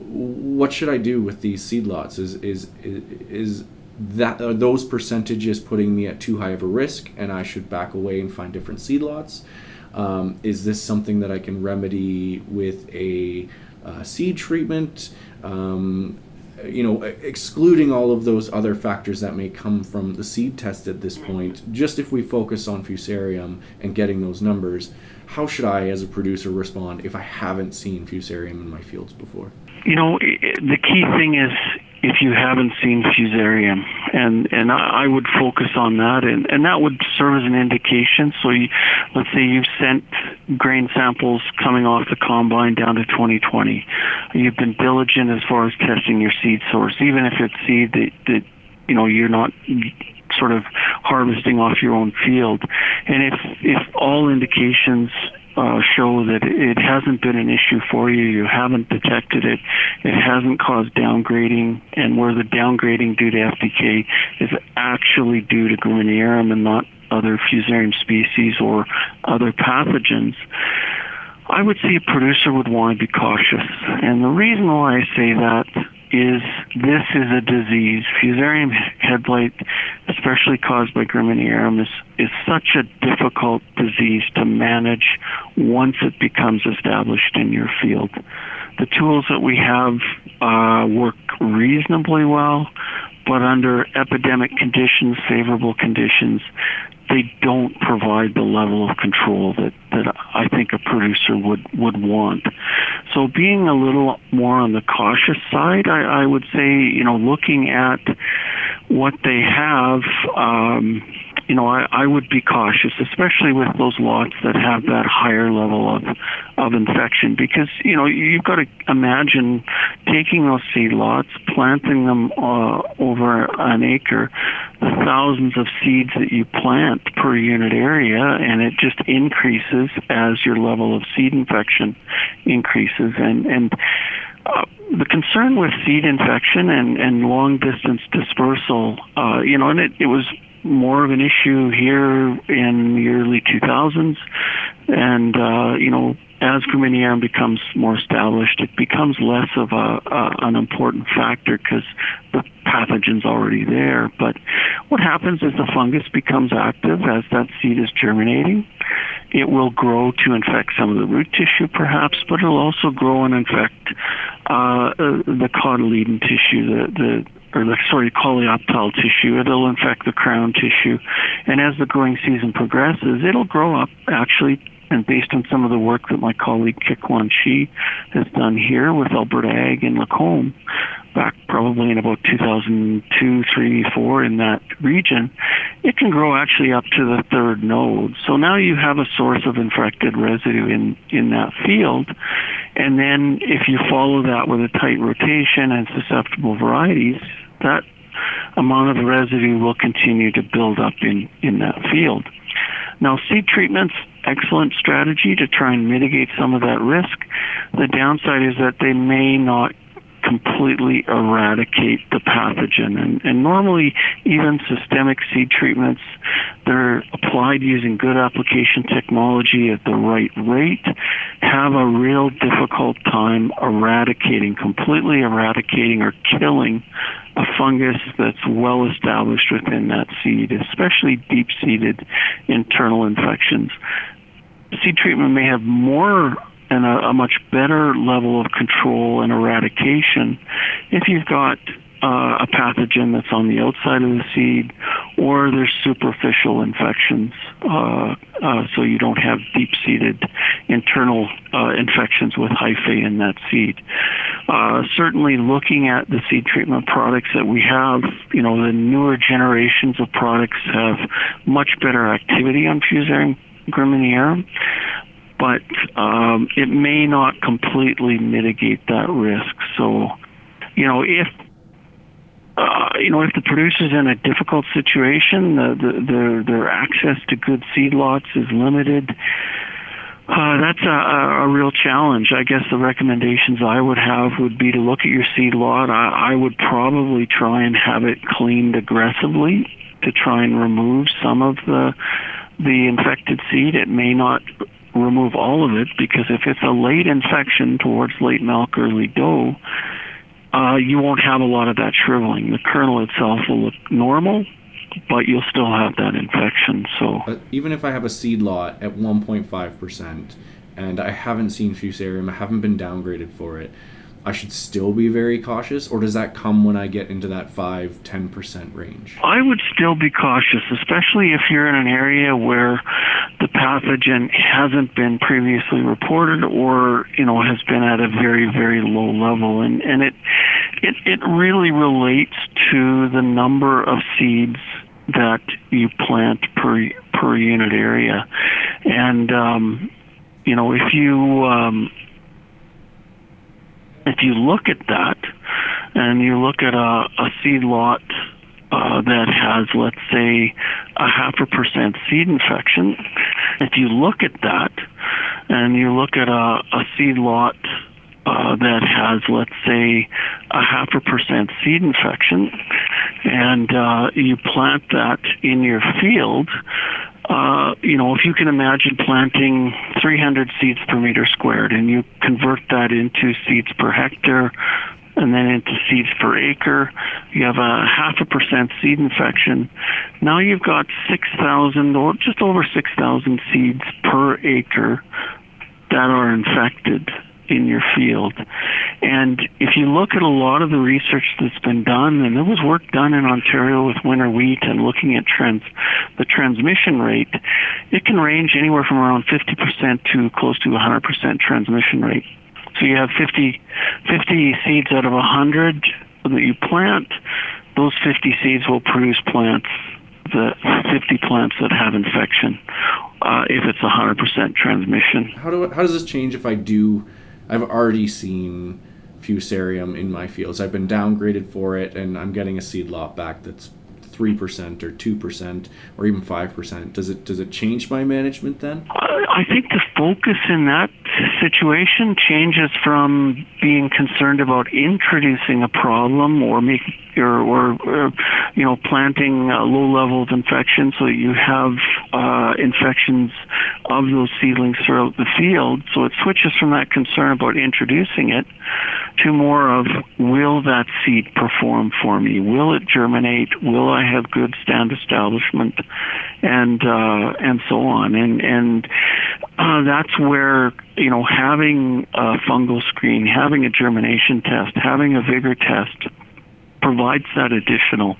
What should I do with these seed lots? Is is is that are those percentages putting me at too high of a risk, and I should back away and find different seed lots? Um, is this something that I can remedy with a uh, seed treatment? Um, you know, excluding all of those other factors that may come from the seed test at this point, just if we focus on Fusarium and getting those numbers, how should I as a producer respond if I haven't seen Fusarium in my fields before? You know, the key thing is if you haven't seen Fusarium, and, and I would focus on that, and, and that would serve as an indication. So you, let's say you've sent grain samples coming off the combine down to twenty twenty. You've been diligent as far as testing your seed source, even if it's seed that, that you know, you're not sort of harvesting off your own field. And if, if all indications Uh, show that it hasn't been an issue for you, you haven't detected it, it hasn't caused downgrading, and where the downgrading due to F D K is actually due to graminearum and not other Fusarium species or other pathogens, I would say a producer would want to be cautious. And the reason why I say that is this is a disease. Fusarium head blight, especially caused by graminearum, is, is such a difficult disease to manage once it becomes established in your field. The tools that we have uh, work reasonably well, but under epidemic conditions, favorable conditions, they don't provide the level of control that, that I think a producer would, would want. So being a little more on the cautious side, I, I would say, you know, looking at what they have, um, you know, I, I would be cautious, especially with those lots that have that higher level of, of infection, because, you know, you've got to imagine taking those seed lots, planting them uh, over an acre, the thousands of seeds that you plant per unit area, and it just increases as your level of seed infection increases. And, and uh, the concern with seed infection and, and long-distance dispersal, uh, you know, and it, it was more of an issue here in the early two thousands, and uh, you know, as graminearum becomes more established, it becomes less of a, a an important factor because the pathogen's already there. But what happens is the fungus becomes active as that seed is germinating. It will grow to infect some of the root tissue perhaps, but it'll also grow and infect uh, the cotyledon tissue, the, the or the, sorry, coleoptile tissue. It'll infect the crown tissue. And as the growing season progresses, it'll grow up, actually, and based on some of the work that my colleague Kikwan Shi has done here with Alberta Ag and Lacombe, back probably in about two thousand two, three, four in that region, it can grow actually up to the third node. So now you have a source of infected residue in, in that field. And then if you follow that with a tight rotation and susceptible varieties, that amount of residue will continue to build up in, in that field. Now, seed treatments, excellent strategy to try and mitigate some of that risk. The downside is that they may not completely eradicate the pathogen. And, and normally, even systemic seed treatments, they're applied using good application technology at the right rate, have a real difficult time eradicating, completely eradicating or killing a fungus that's well established within that seed, especially deep-seated internal infections. Seed treatment may have more and a, a much better level of control and eradication if you've got uh, a pathogen that's on the outside of the seed, or there's superficial infections, uh, uh, so you don't have deep-seated internal uh, infections with hyphae in that seed. Uh, certainly looking at the seed treatment products that we have, you know, the newer generations of products have much better activity on Fusarium graminearum, but um, it may not completely mitigate that risk. So, you know, if uh, you know if the producer's in a difficult situation, the, the, their their access to good seed lots is limited. Uh, Yeah, that's a, a real challenge. I guess the recommendations I would have would be to look at your seed lot. I, I would probably try and have it cleaned aggressively to try and remove some of the the infected seed. It may not remove all of it, because if it's a late infection towards late milk, early dough, uh, you won't have a lot of that shriveling. The kernel itself will look normal, but you'll still have that infection. So uh, even if I have a seed lot at one point five percent and I haven't seen Fusarium, I haven't been downgraded for it, I should still be very cautious, or does that come when I get into that five to ten percent range? I would still be cautious, especially if you're in an area where the pathogen hasn't been previously reported, or, you know, has been at a very, very low level. And, and it, it it really relates to the number of seeds that you plant per, per unit area. And, um, you know, if you... Um, If you look at that, and you look at a, a seed lot uh, that has, let's say, a half a percent seed infection, if you look at that, and you look at a, a seed lot uh, that has, let's say, a half a percent seed infection, and uh, you plant that in your field, Uh, you know, if you can imagine planting three hundred seeds per meter squared, and you convert that into seeds per hectare, and then into seeds per acre, you have a half a percent seed infection. Now you've got six thousand, or just over six thousand seeds per acre that are infected in your field. And if you look at a lot of the research that's been done, and there was work done in Ontario with winter wheat and looking at trends, the transmission rate, it can range anywhere from around fifty percent to close to one hundred percent transmission rate. So you have fifty, fifty seeds out of one hundred that you plant. Those fifty seeds will produce plants, the fifty plants that have infection, uh, if it's one hundred percent transmission. How do how does this change if I do... I've already seen Fusarium in my fields. I've been downgraded for it, and I'm getting a seed lot back that's three percent or two percent or even five percent. Does it does it change my management then? I think the focus in that situation changes from being concerned about introducing a problem or making or, or, or you know planting a low level of infection, so you have uh, infections of those seedlings throughout the field. So it switches from that concern about introducing it to more of, will that seed perform for me? Will it germinate? Will I have good stand establishment? And uh, and so on. And and uh, that's where, you know, having a fungal screen, having a germination test, having a vigor test provides that additional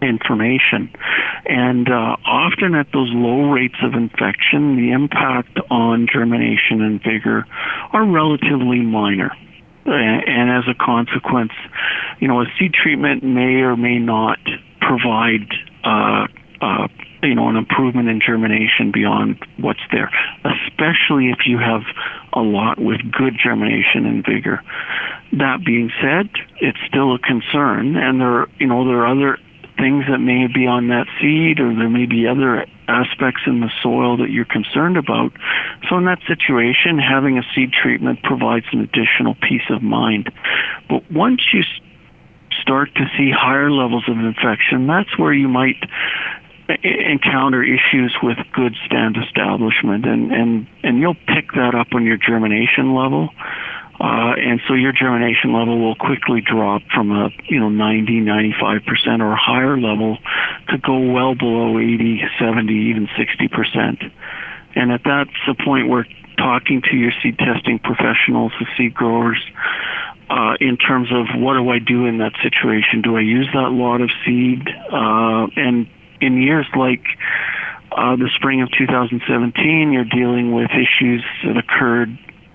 information. And uh, often at those low rates of infection, the impact on germination and vigor are relatively minor. And as a consequence, you know, a seed treatment may or may not provide uh, uh, you know, an improvement in germination beyond what's there, especially if you have a lot with good germination and vigor. That being said, it's still a concern, and there, you know, there are other things that may be on that seed, or there may be other aspects in the soil that you're concerned about. So in that situation, having a seed treatment provides an additional peace of mind. But once you start to see higher levels of infection, that's where you might encounter issues with good stand establishment, and, and, and you'll pick that up on your germination level. Uh, and so your germination level will quickly drop from a, you know, ninety, ninety-five percent or higher level to go well below eighty, seventy, even sixty percent. And at that's the point where talking to your seed testing professionals, the seed growers, uh, in terms of, what do I do in that situation? Do I use that lot of seed? Uh, and in years like uh, the spring of two thousand seventeen, you're dealing with issues that occurred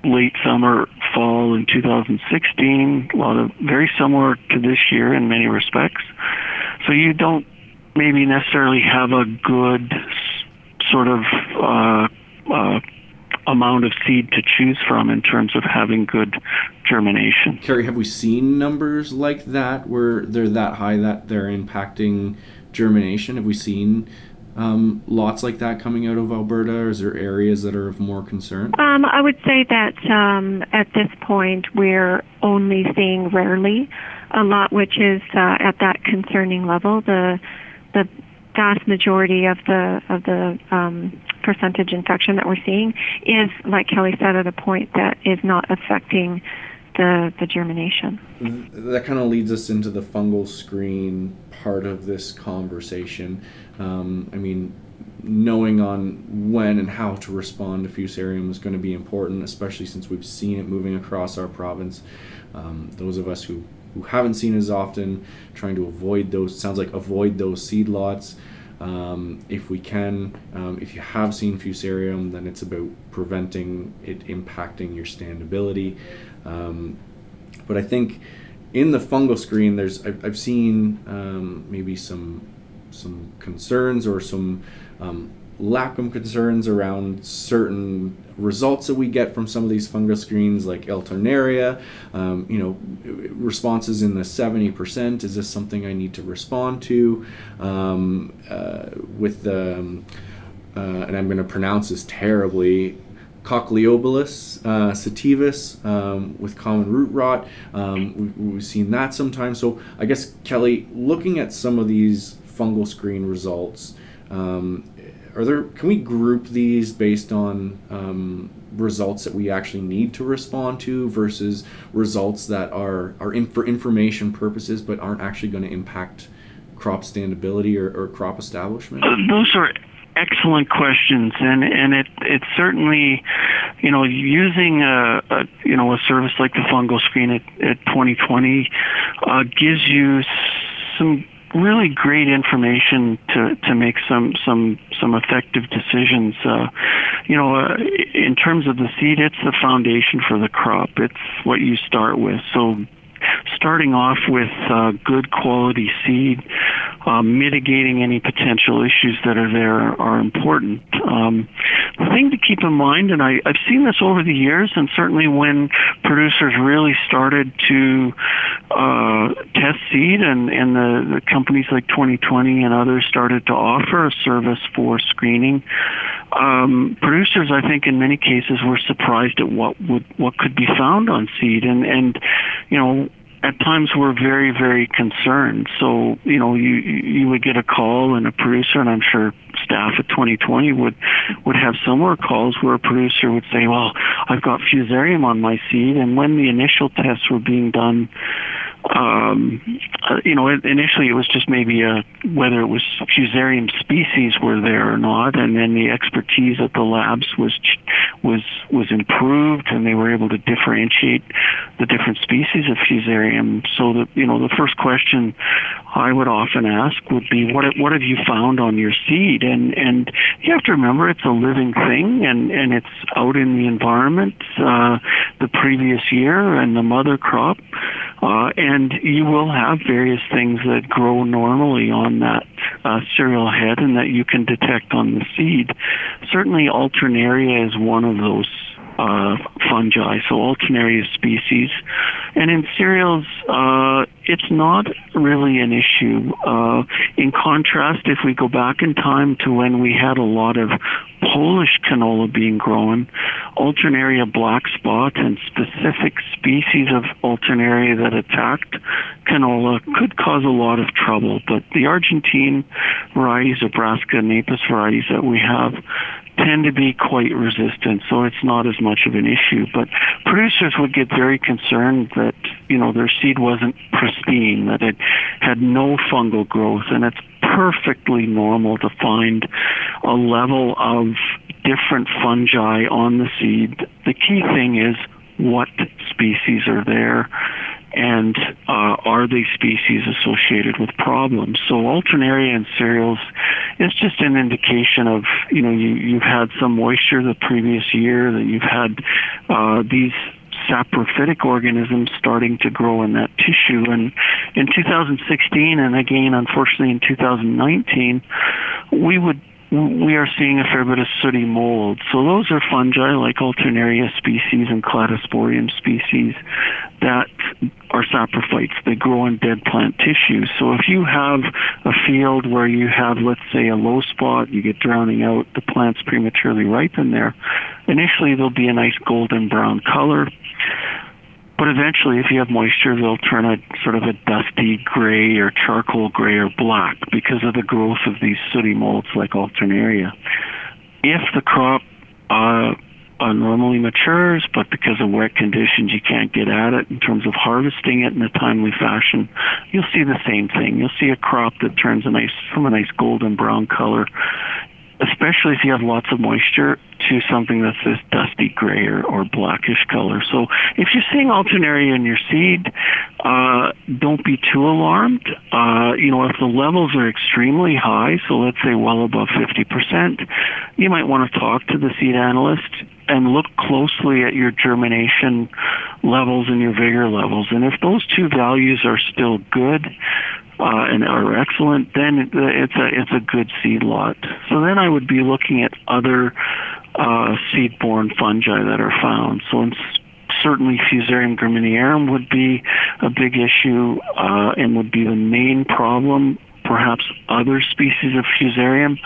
late summer, fall in two thousand sixteen, a lot of very similar to this year in many respects. So you don't maybe necessarily have a good sort of uh, uh, amount of seed to choose from in terms of having good germination. Carey, have we seen numbers like that where they're that high that they're impacting germination? Have we seen um, lots like that coming out of Alberta? Or is there areas that are of more concern? Um, I would say that um, at this point we're only seeing rarely a lot, which is uh, at that concerning level. The the vast majority of the of the um, percentage infection that we're seeing is, like Kelly said, at a point that is not affecting the, the germination. That kind of leads us into the fungal screen part of this conversation. Um, I mean, knowing on when and how to respond to Fusarium is going to be important, especially since we've seen it moving across our province. Um, those of us who, who haven't seen it as often, trying to avoid those, sounds like avoid those seed lots. Um, if we can, um, if you have seen Fusarium, then it's about preventing it impacting your standability. Um, but I think in the fungal screen, there's I've, I've seen um, maybe some some concerns or some um, Lacombe concerns around certain results that we get from some of these fungal screens, like Alternaria. Um, you know, responses in the seventy percent. Is this something I need to respond to? Um, uh, with the um, uh, and I'm going to pronounce this terribly. Cochliobolus uh, sativus um, with common root rot. Um, we, we've seen that sometimes. So I guess, Kelly, looking at some of these fungal screen results, um, are there? Can we group these based on um, results that we actually need to respond to versus results that are are in, for information purposes but aren't actually going to impact crop standability or, or crop establishment? Uh, those are excellent questions, and and it it certainly, you know, using a, a you know a service like the fungal screen at, at twenty twenty uh, gives you some really great information to, to make some some some effective decisions. Uh, you know, uh, in terms of the seed, it's the foundation for the crop. It's what you start with. So, starting off with uh, good quality seed, uh, mitigating any potential issues that are there are important. Um, the thing to keep in mind, and I, I've seen this over the years, and certainly when producers really started to uh, test seed, and, and the, the companies like twenty twenty and others started to offer a service for screening, um, producers, I think, in many cases were surprised at what would what could be found on seed, and and you know. At times we're very, very concerned. So, you know, you you would get a call, and a producer, and I'm sure staff at twenty twenty would would have similar calls where a producer would say, well, I've got Fusarium on my seed. And when the initial tests were being done, um, uh, you know, initially it was just maybe a, whether it was Fusarium species were there or not, and then the expertise at the labs was was was improved, and they were able to differentiate the different species of Fusarium. So the you know the first question I would often ask would be, what what have you found on your seed? And and you have to remember, it's a living thing, and, and it's out in the environment uh, the previous year and the mother crop, uh, and you will have various things that grow normally on that uh, cereal head and that you can detect on the seed. Certainly Alternaria is one of those uh, fungi, so Alternaria species. And in cereals, uh, it's not really an issue. Uh, in contrast, if we go back in time to when we had a lot of Polish canola being grown, Alternaria black spot and specific species of Alternaria that attacked canola could cause a lot of trouble. But the Argentine varieties, Nebraska, Naples varieties that we have tend to be quite resistant, so it's not as much of an issue. But producers would get very concerned that, you know, their seed wasn't pristine, that it had no fungal growth, and it's perfectly normal to find a level of different fungi on the seed. The key thing is what species are there, and uh, are they species associated with problems? So Alternaria in cereals is just an indication of, you know, you, you've had some moisture the previous year, that you've had uh, these saprophytic organisms starting to grow in that tissue. And in two thousand sixteen, and again, unfortunately, in two thousand nineteen, we would we are seeing a fair bit of sooty mold. So those are fungi like Alternaria species and Cladosporium species that are saprophytes. They grow in dead plant tissue. So if you have a field where you have, let's say, a low spot, you get drowning out, the plants prematurely ripen there, initially they'll be a nice golden brown color. But eventually, if you have moisture, they'll turn a sort of a dusty gray or charcoal gray or black because of the growth of these sooty molds like Alternaria. If the crop uh, normally matures, but because of wet conditions, you can't get at it in terms of harvesting it in a timely fashion, you'll see the same thing. You'll see a crop that turns a nice, from a nice golden brown color, especially if you have lots of moisture, to something that's this dusty gray or, or blackish color. So if you're seeing Alternaria in your seed, uh, don't be too alarmed. Uh, you know, if the levels are extremely high, so let's say well above fifty percent, you might want to talk to the seed analyst and look closely at your germination levels and your vigor levels. And if those two values are still good, Uh, and are excellent, then it's a it's a good seed lot. So then I would be looking at other uh, seed-borne fungi that are found. So in, certainly Fusarium graminearum would be a big issue uh, and would be the main problem. Perhaps other species of Fusarium,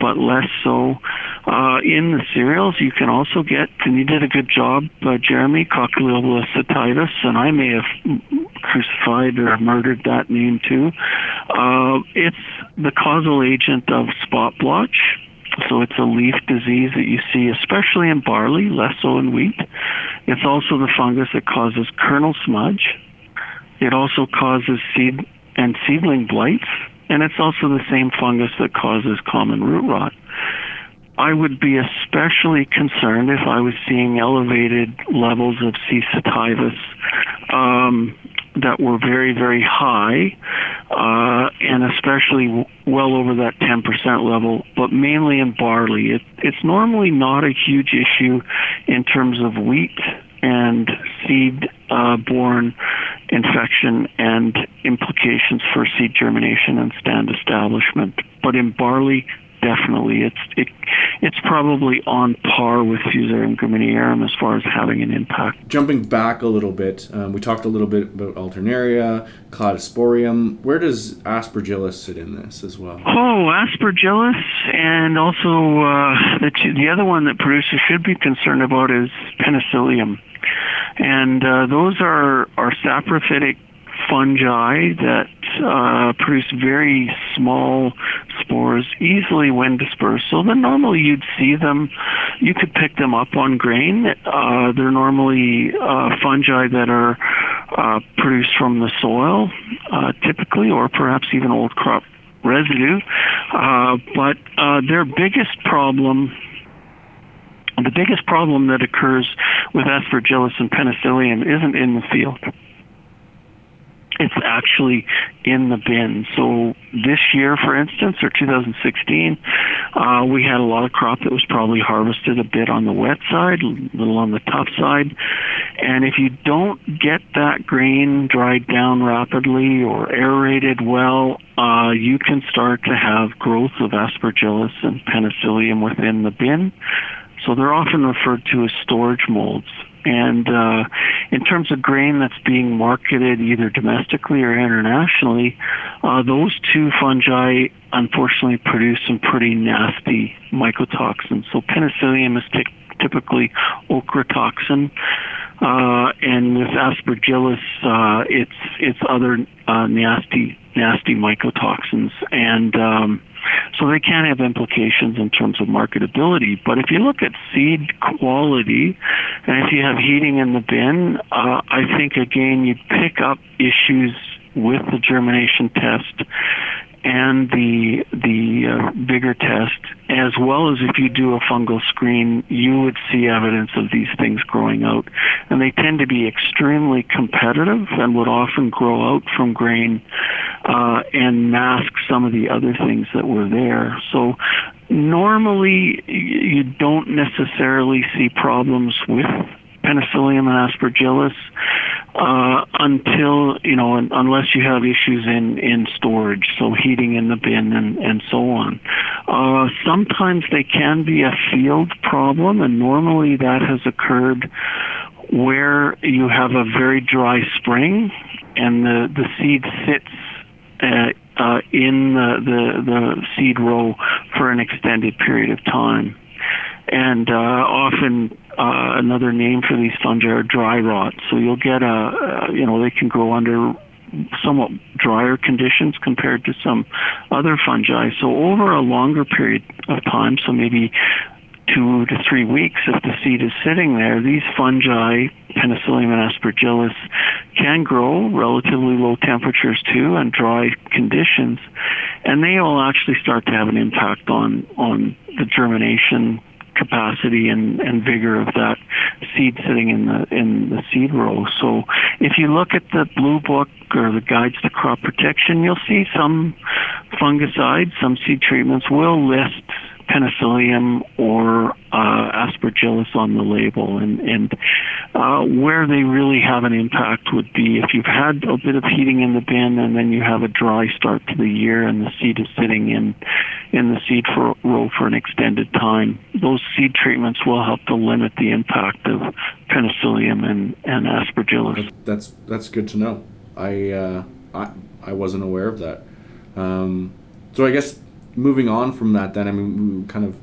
but less so. Uh, in the cereals, you can also get, and you did a good job, uh, Jeremy, Cochliobolus sativus, and I may have crucified or murdered that name too. Uh, it's the causal agent of spot blotch. So it's a leaf disease that you see especially in barley, less so in wheat. It's also the fungus that causes kernel smudge. It also causes seed and seedling blights. And it's also the same fungus that causes common root rot. I would be especially concerned if I was seeing elevated levels of C. sativus um, that were very, very high, uh, and especially w- well over that ten percent level, but mainly in barley. It, it's normally not a huge issue in terms of wheat and seed-borne uh, infection and implications for seed germination and stand establishment. But in barley, definitely, it's it, it's probably on par with Fusarium graminearum as far as having an impact. Jumping back a little bit, um, we talked a little bit about Alternaria, Cladosporium. Where does Aspergillus sit in this as well? Oh, Aspergillus, and also uh, the, two, the other one that producers should be concerned about is Penicillium. And uh, those are, are saprophytic fungi that uh, produce very small spores, easily wind dispersed. So then normally you'd see them, you could pick them up on grain. Uh, they're normally uh, fungi that are uh, produced from the soil, uh, typically, or perhaps even old crop residue. Uh, but uh, their biggest problem... The biggest problem that occurs with Aspergillus and Penicillium isn't in the field. It's actually in the bin. So this year, for instance, or two thousand sixteen, uh, we had a lot of crop that was probably harvested a bit on the wet side, a little on the tough side. And if you don't get that grain dried down rapidly or aerated well, uh, you can start to have growth of Aspergillus and Penicillium within the bin. So they're often referred to as storage molds. And uh, in terms of grain that's being marketed either domestically or internationally, uh, those two fungi unfortunately produce some pretty nasty mycotoxins. So Penicillium is t- typically ochratoxin, uh, and with Aspergillus, uh, it's it's other uh, nasty nasty mycotoxins. And um, so they can have implications in terms of marketability. But if you look at seed quality, and if you have heating in the bin, uh, I think, again, you pick up issues with the germination test and the the uh, vigor test, as well as if you do a fungal screen, you would see evidence of these things growing out. And they tend to be extremely competitive and would often grow out from grain uh, and mask some of the other things that were there. So normally you don't necessarily see problems with Penicillium and Aspergillus. uh, until, you know, unless you have issues in, in storage, so heating in the bin and, and so on. Uh, sometimes they can be a field problem, and normally that has occurred where you have a very dry spring and the, the seed sits uh, uh, in the, the, the seed row for an extended period of time. And uh, often uh, another name for these fungi are dry rot. So you'll get a, uh, you know, they can grow under somewhat drier conditions compared to some other fungi. So over a longer period of time, so maybe two to three weeks if the seed is sitting there, these fungi, Penicillium and Aspergillus, can grow relatively low temperatures too and dry conditions, and they all actually start to have an impact on, on the germination capacity and, and vigor of that seed sitting in the in the seed row. So if you look at the Blue Book or the Guides to Crop Protection, you'll see some fungicides, some seed treatments will list Penicillium or uh, Aspergillus on the label, and, and uh, where they really have an impact would be if you've had a bit of heating in the bin and then you have a dry start to the year and the seed is sitting in in the seed for, row for an extended time. Those seed treatments will help to limit the impact of Penicillium and, and Aspergillus. That's that's good to know. I uh, I I wasn't aware of that. Um, so I guess, moving on from that then, I mean, we kind of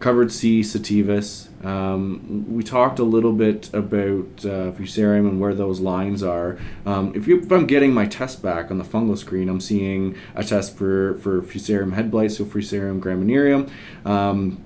covered C. sativus. Um, we talked a little bit about uh, Fusarium and where those lines are. Um, if, you, if I'm getting my test back on the fungal screen, I'm seeing a test for, for Fusarium head blight, so Fusarium graminearum, um,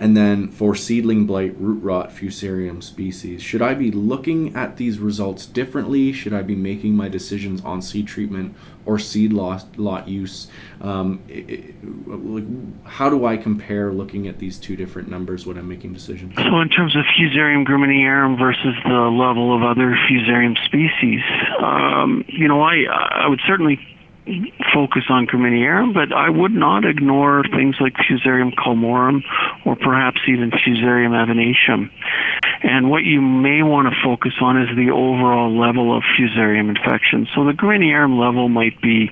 and then for seedling blight, root rot, Fusarium species. Should I be looking at these results differently? Should I be making my decisions on seed treatment or seed lot, lot use? Um, it, it, how do I compare looking at these two different numbers when I'm making decisions? So in terms of Fusarium graminearum versus the level of other Fusarium species, um, you know, I, I would certainly focus on graminearum, but I would not ignore things like Fusarium culmorum or perhaps even Fusarium avenaceum. And what you may want to focus on is the overall level of Fusarium infection. So the graminearum level might be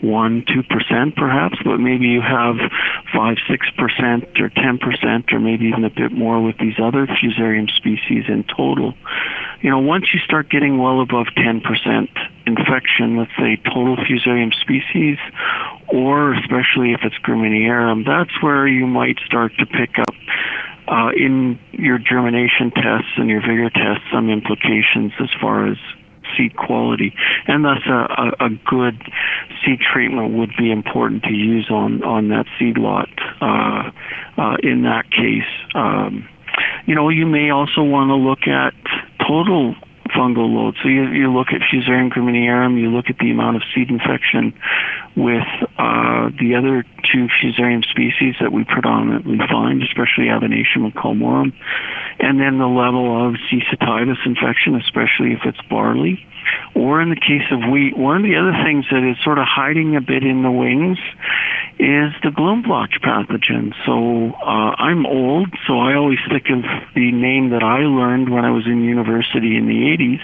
one to two percent perhaps, but maybe you have five to six percent or ten percent or maybe even a bit more with these other Fusarium species in total. You know, once you start getting well above ten percent infection, let's say total Fusarium species, or especially if it's graminearum, that's where you might start to pick up uh, in your germination tests and your vigor tests some implications as far as seed quality, and thus a, a, a good seed treatment would be important to use on, on that seed lot uh, uh, in that case. Um, you know, you may also want to look at total fungal load. So you, you look at Fusarium graminearum, you look at the amount of seed infection with uh, the other two Fusarium species that we predominantly find, especially avenaceum and culmorum, and then the level of C. sativus infection, especially if it's barley. Or in the case of wheat, one of the other things that is sort of hiding a bit in the wings is the gloom blotch pathogen. So uh, I'm old, so I always think of the name that I learned when I was in university in the eighties,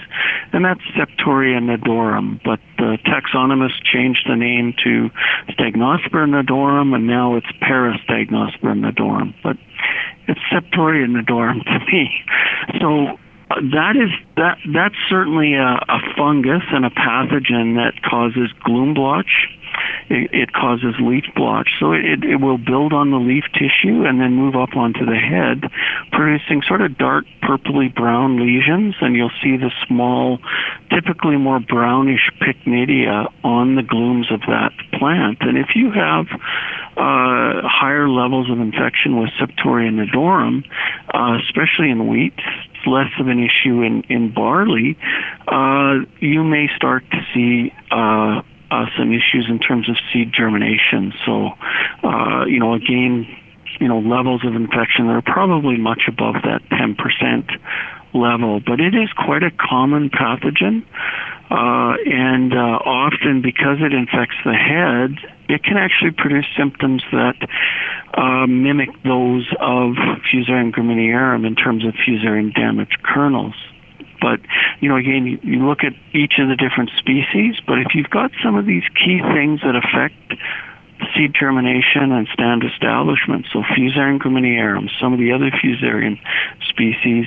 and that's Septoria nodorum. But the taxonomists changed the name to Stagonospora nodorum, and now it's Parastagonospora nodorum. But it's Septoria nodorum to me. So That is that. That's certainly a, a fungus and a pathogen that causes gloom blotch. It, it causes leaf blotch, so it, it will build on the leaf tissue and then move up onto the head, producing sort of dark purpley brown lesions, and you'll see the small, typically more brownish pycnidia on the glooms of that plant. And if you have uh, higher levels of infection with Septoria nodorum, uh, especially in wheat, it's less of an issue in, in barley, uh, you may start to see uh, Uh, some issues in terms of seed germination. So, uh, you know, again, you know, levels of infection that are probably much above that ten percent level. But it is quite a common pathogen, uh, and uh, often because it infects the head, it can actually produce symptoms that uh, mimic those of Fusarium graminearum in terms of Fusarium damaged kernels. But, you know, again, you, you look at each of the different species, but if you've got some of these key things that affect seed germination and stand establishment, so Fusarium graminearum, some of the other Fusarium species,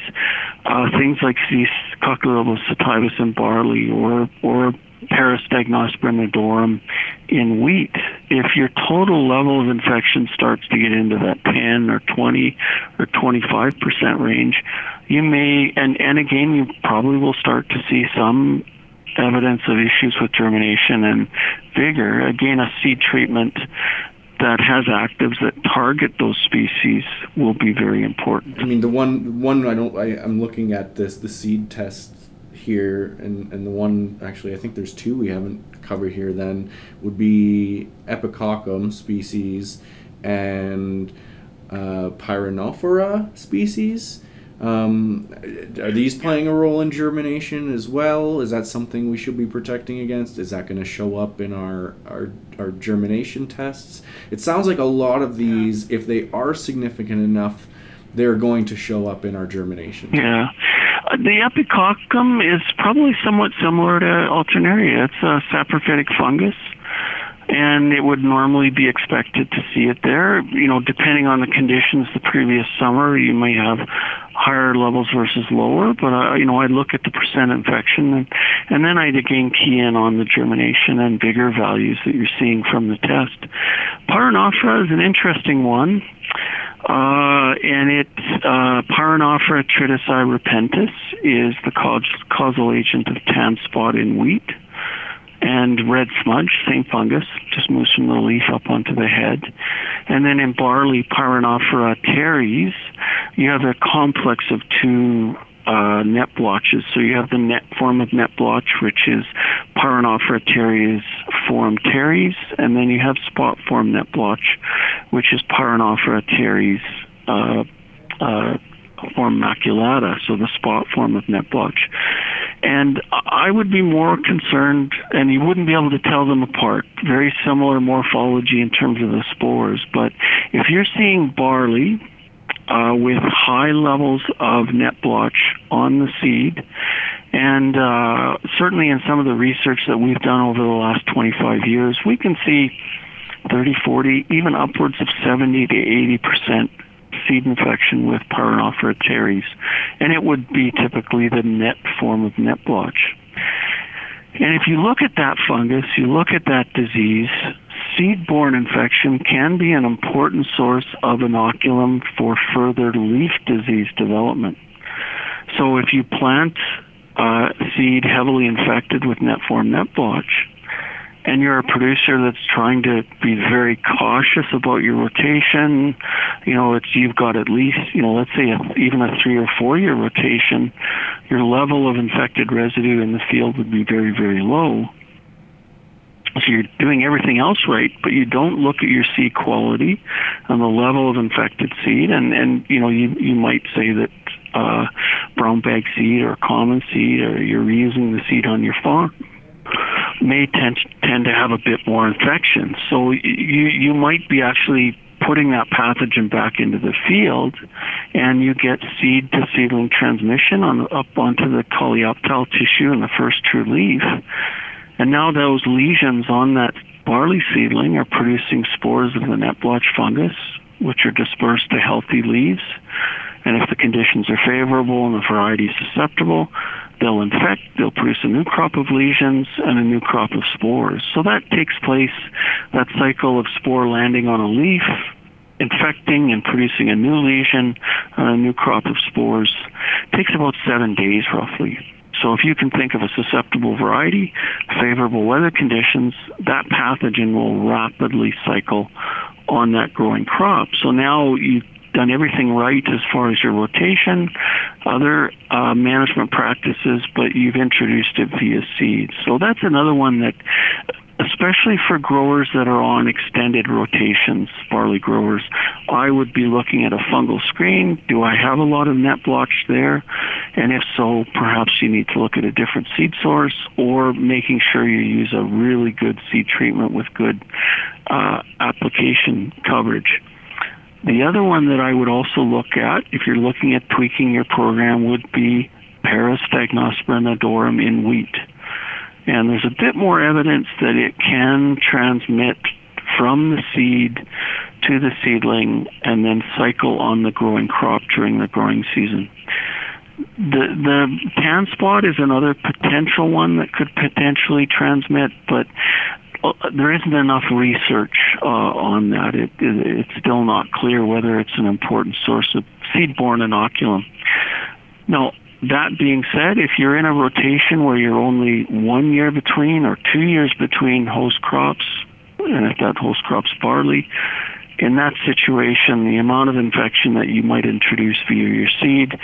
uh, things like these Cochliobolus sativus in barley or, or Parastagonospora nodorum in wheat, if your total level of infection starts to get into that ten or twenty or twenty-five percent range, you may, and, and again, you probably will start to see some evidence of issues with germination and vigor. Again, a seed treatment that has actives that target those species will be very important. I mean, the one one I don't I, I'm looking at this the seed test here, and, and the one actually I think there's two we haven't covered here then would be Epicoccum species and uh, Pyrenophora species. Um, are these playing a role in germination as well? Is that something we should be protecting against? Is that going to show up in our, our our germination tests? It sounds like a lot of these, if they are significant enough, they're going to show up in our germination. Yeah. Uh, the Epicoccum is probably somewhat similar to Alternaria. It's a saprophytic fungus, and it would normally be expected to see it there. You know, depending on the conditions the previous summer, you may have higher levels versus lower, but, uh, you know, I'd look at the percent infection, and, and then I'd again key in on the germination and vigor values that you're seeing from the test. Pyrenophora is an interesting one, uh, and it, uh, Pyrenophora tritici-repentis is the cause, causal agent of tan spot in wheat. And red smudge, same fungus, just moves from the leaf up onto the head. And then in barley, Pyrenophora teres, you have a complex of two uh, net blotches. So you have the net form of net blotch, which is Pyrenophora teres form teres, and then you have spot form net blotch, which is Pyrenophora teres uh, uh, form maculata, so the spot form of net blotch. And I would be more concerned, and you wouldn't be able to tell them apart. Very similar morphology in terms of the spores. But if you're seeing barley uh, with high levels of net blotch on the seed, and uh, certainly in some of the research that we've done over the last twenty-five years, we can see thirty, forty, even upwards of seventy to eighty percent seed infection with Pyrenophora teres, and it would be typically the net form of net blotch. And if you look at that fungus, you look at that disease, seed-borne infection can be an important source of inoculum for further leaf disease development. So if you plant uh, seed heavily infected with net form net blotch, and you're a producer that's trying to be very cautious about your rotation, you know, it's you've got at least, you know, let's say a, even a three or four year rotation, your level of infected residue in the field would be very, very low. So you're doing everything else right, but you don't look at your seed quality and the level of infected seed. And, and you know, you, you might say that uh, brown bag seed or common seed, or you're reusing the seed on your farm, may tend tend to have a bit more infection. So you you might be actually putting that pathogen back into the field, and you get seed to seedling transmission on up onto the coleoptile tissue in the first true leaf. And now those lesions on that barley seedling are producing spores of the net blotch fungus, which are dispersed to healthy leaves. And if the conditions are favorable and the variety is susceptible, they'll infect, they'll produce a new crop of lesions and a new crop of spores. So that takes place, that cycle of spore landing on a leaf, infecting and producing a new lesion and a new crop of spores, takes about seven days roughly. So if you can think of a susceptible variety, favorable weather conditions, that pathogen will rapidly cycle on that growing crop. So now you've done everything right as far as your rotation, other uh, management practices, but you've introduced it via seed. So that's another one that, especially for growers that are on extended rotations, barley growers, I would be looking at a fungal screen. Do I have a lot of net blotch there? And if so, perhaps you need to look at a different seed source, or making sure you use a really good seed treatment with good uh, application coverage. The other one that I would also look at, if you're looking at tweaking your program, would be Parastagonospora nodorum in wheat. And there's a bit more evidence that it can transmit from the seed to the seedling and then cycle on the growing crop during the growing season. The, the tan spot is another potential one that could potentially transmit, but there isn't enough research uh, on that. It, it, it's still not clear whether it's an important source of seed-borne inoculum. Now, that being said, if you're in a rotation where you're only one year between or two years between host crops, and if that host crop's barley, in that situation, the amount of infection that you might introduce via your seed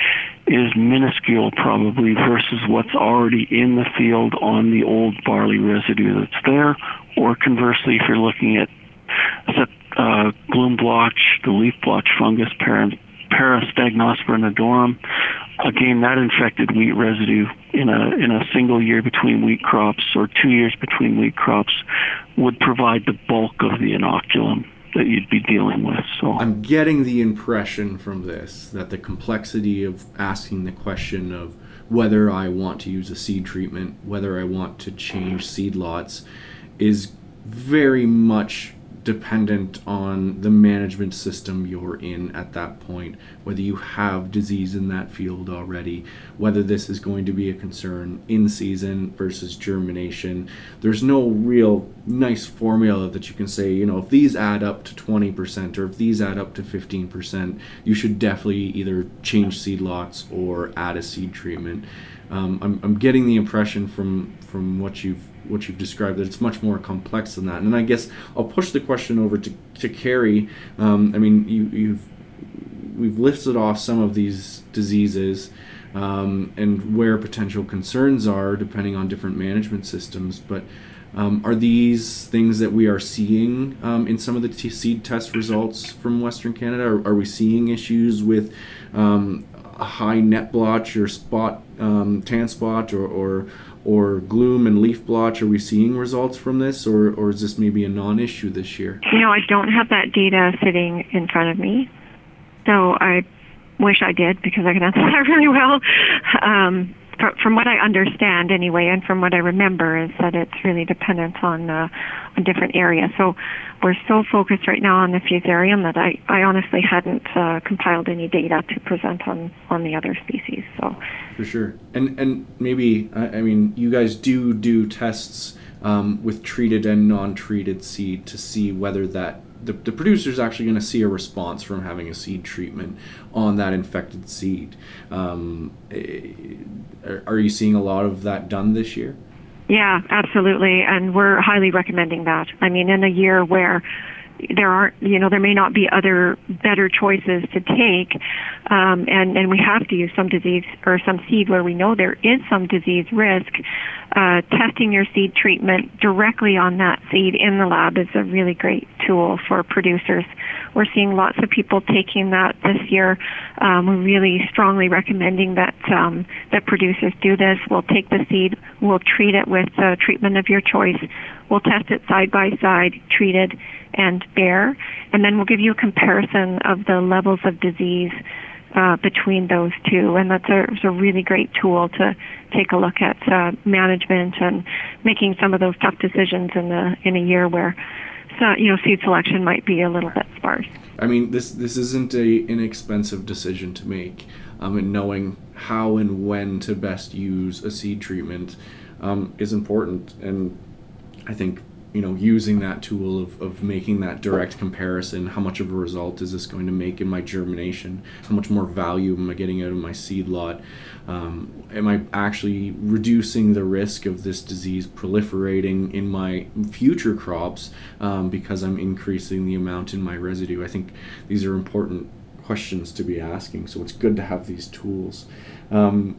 is minuscule probably versus what's already in the field on the old barley residue that's there. Or conversely, if you're looking at uh, bloom blotch, the leaf blotch fungus, Parastagonospora nodorum, again, that infected wheat residue in a in a single year between wheat crops or two years between wheat crops would provide the bulk of the inoculum that you'd be dealing with. So I'm getting the impression from this that the complexity of asking the question of whether I want to use a seed treatment, whether I want to change seed lots, is very much dependent on the management system you're in at that point, whether you have disease in that field already, whether this is going to be a concern in season versus germination. There's no real nice formula that you can say, you know, if these add up to twenty percent or if these add up to fifteen percent, you should definitely either change seed lots or add a seed treatment. Um, I'm, I'm getting the impression from from what you've what you've described that it's much more complex than that. And I guess I'll push the question over to to Carey. Um, I mean, you, you've we've listed off some of these diseases um, and where potential concerns are depending on different management systems. But um, are these things that we are seeing um, in some of the t- seed test results from Western Canada? Are, are we seeing issues with um, a high net blotch or spot um, tan spot or, or or gloom and leaf blotch? Are we seeing results from this, or, or is this maybe a non-issue this year? You know, I don't have that data sitting in front of me, so I wish I did because I can answer that really well. Um, from, from what I understand anyway, and from what I remember, is that it's really dependent on, uh, on different areas. So we're so focused right now on the Fusarium that I, I honestly hadn't uh, compiled any data to present on, on the other species. So for sure. And and maybe, I mean, you guys do do tests um, with treated and non-treated seed to see whether that the, the producer is actually going to see a response from having a seed treatment on that infected seed. Um, are, are you seeing a lot of that done this year? Yeah, absolutely. And we're highly recommending that. I mean, in a year where there aren't, you know, there may not be other better choices to take, um, and, and we have to use some disease or some seed where we know there is some disease risk, uh, testing your seed treatment directly on that seed in the lab is a really great tool for producers. We're seeing lots of people taking that this year. Um, we're really strongly recommending that um, that producers do this. We'll take the seed, we'll treat it with the treatment of your choice, we'll test it side by side, treated and bare, and then we'll give you a comparison of the levels of disease uh, between those two. And that's a, it's a really great tool to take a look at uh, management and making some of those tough decisions in the in a year where so, you know, seed selection might be a little bit sparse. I mean, this this isn't a inexpensive decision to make, um, and knowing how and when to best use a seed treatment um, is important. And I think, you know, using that tool of, of making that direct comparison, how much of a result is this going to make in my germination? How much more value am I getting out of my seed lot? Um, am I actually reducing the risk of this disease proliferating in my future crops um, because I'm increasing the amount in my residue? I think these are important questions to be asking, so it's good to have these tools. Um,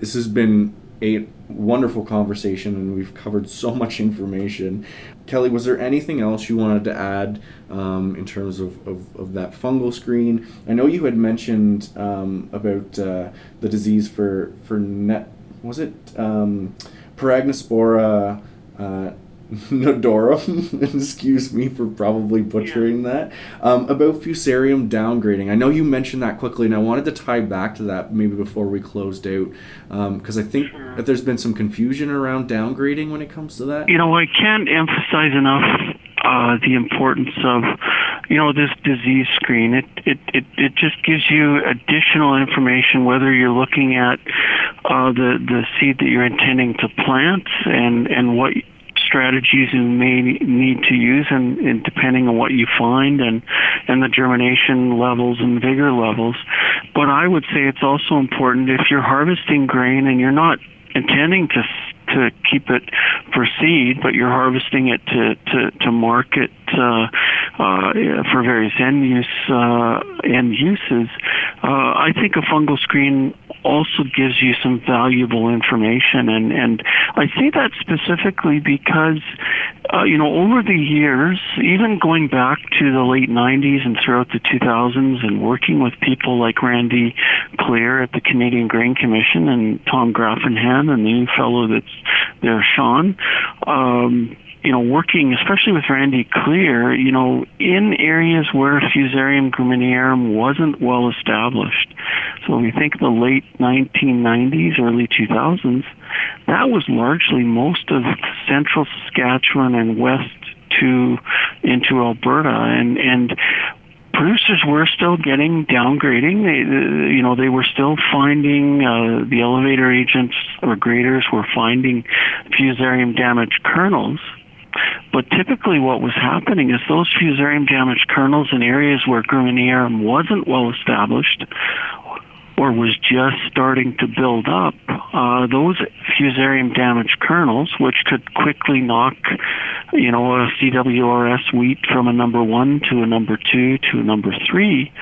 this has been a wonderful conversation, and we've covered so much information. Kelly, was there anything else you wanted to add um, in terms of, of, of that fungal screen? I know you had mentioned um, about uh, the disease for for net was it um, Parastagonospora uh, nodorum, excuse me for probably butchering yeah. that, um, about Fusarium downgrading. I know you mentioned that quickly, and I wanted to tie back to that maybe before we closed out, because um, I think sure. that there's been some confusion around downgrading when it comes to that. You know, I can't emphasize enough uh, the importance of, you know, this disease screen. It, it, it, it just gives you additional information, whether you're looking at uh, the, the seed that you're intending to plant and, and what strategies you may need to use, and, and depending on what you find and, and the germination levels and vigor levels. But I would say it's also important if you're harvesting grain and you're not intending to to keep it for seed, but you're harvesting it to, to, to market uh, uh, for various end use uh, end uses. Uh, I think a fungal screen also gives you some valuable information, and, and I say that specifically because uh, you know, over the years, even going back to the late nineties and throughout the two thousands, and working with people like Randy Clear at the Canadian Grain Commission and Tom Graffenhan and the new fellow that's there, Sean, um, you know, working especially with Randy Clear, you know, in areas where Fusarium graminearum wasn't well established. So when you think of the late nineteen nineties, early two thousands, that was largely most of central Saskatchewan and west to into Alberta, and and producers were still getting downgrading. They, you know, they were still finding uh, the elevator agents or graders were finding Fusarium damaged kernels. But typically what was happening is those Fusarium damaged kernels in areas where graminearum wasn't well established or was just starting to build up, uh, those Fusarium damaged kernels, which could quickly knock, you know, a C W R S wheat from a number one to a number two to a number three,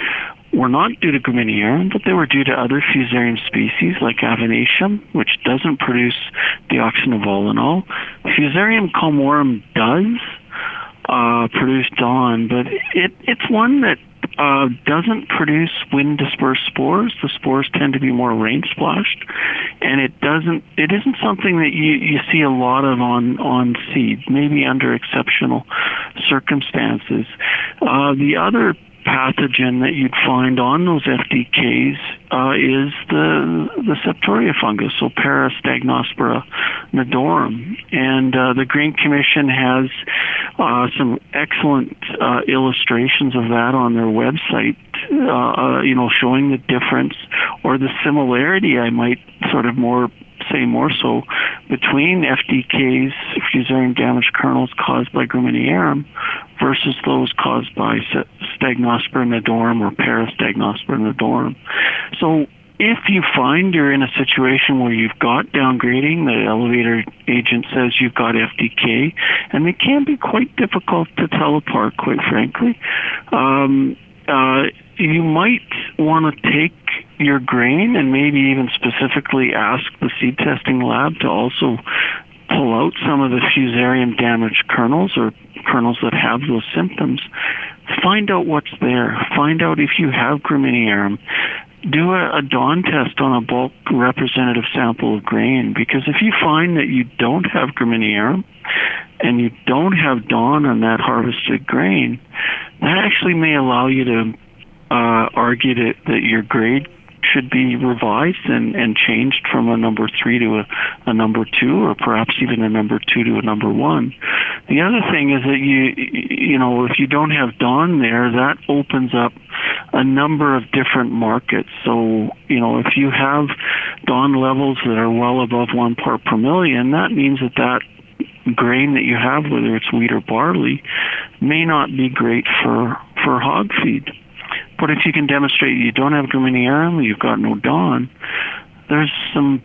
were not due to graminearum, but they were due to other Fusarium species like avenaceum, which doesn't produce deoxynivolenol. Fusarium culmorum does uh, produce D O N, but it, it's one that Uh, doesn't produce wind-dispersed spores. The spores tend to be more rain-splashed, and it doesn't. It isn't something that you, you see a lot of on on seed. Maybe under exceptional circumstances. Uh, the other pathogen that you'd find on those F D Ks uh, is the the Septoria fungus, so Parastagonospora nodorum. And uh, the Grain Commission has uh, some excellent uh, illustrations of that on their website, uh, uh, you know, showing the difference or the similarity, I might sort of more say more so, between F D Ks, Fusarium damaged kernels caused by graminearum, versus those caused by Stagonospora nodorum or Parastagonospora nodorum. So if you find you're in a situation where you've got downgrading, the elevator agent says you've got F D K, and they can be quite difficult to tell apart, quite frankly, um, uh, you might want to take your grain and maybe even specifically ask the seed testing lab to also pull out some of the Fusarium damaged kernels or kernels that have those symptoms. Find out what's there. Find out if you have graminearum. Do a, a D O N test on a bulk representative sample of grain, because if you find that you don't have graminearum and you don't have D O N on that harvested grain, that actually may allow you to uh, argue that, that your grade should be revised and, and changed from a number three to a, a number two, or perhaps even a number two to a number one. The other thing is that you, you know, if you don't have D O N there, that opens up a number of different markets. So, you know, if you have D O N levels that are well above one part per million, that means that that grain that you have, whether it's wheat or barley, may not be great for, for hog feed. But if you can demonstrate you don't have graminearum, you've got no D O N, there's some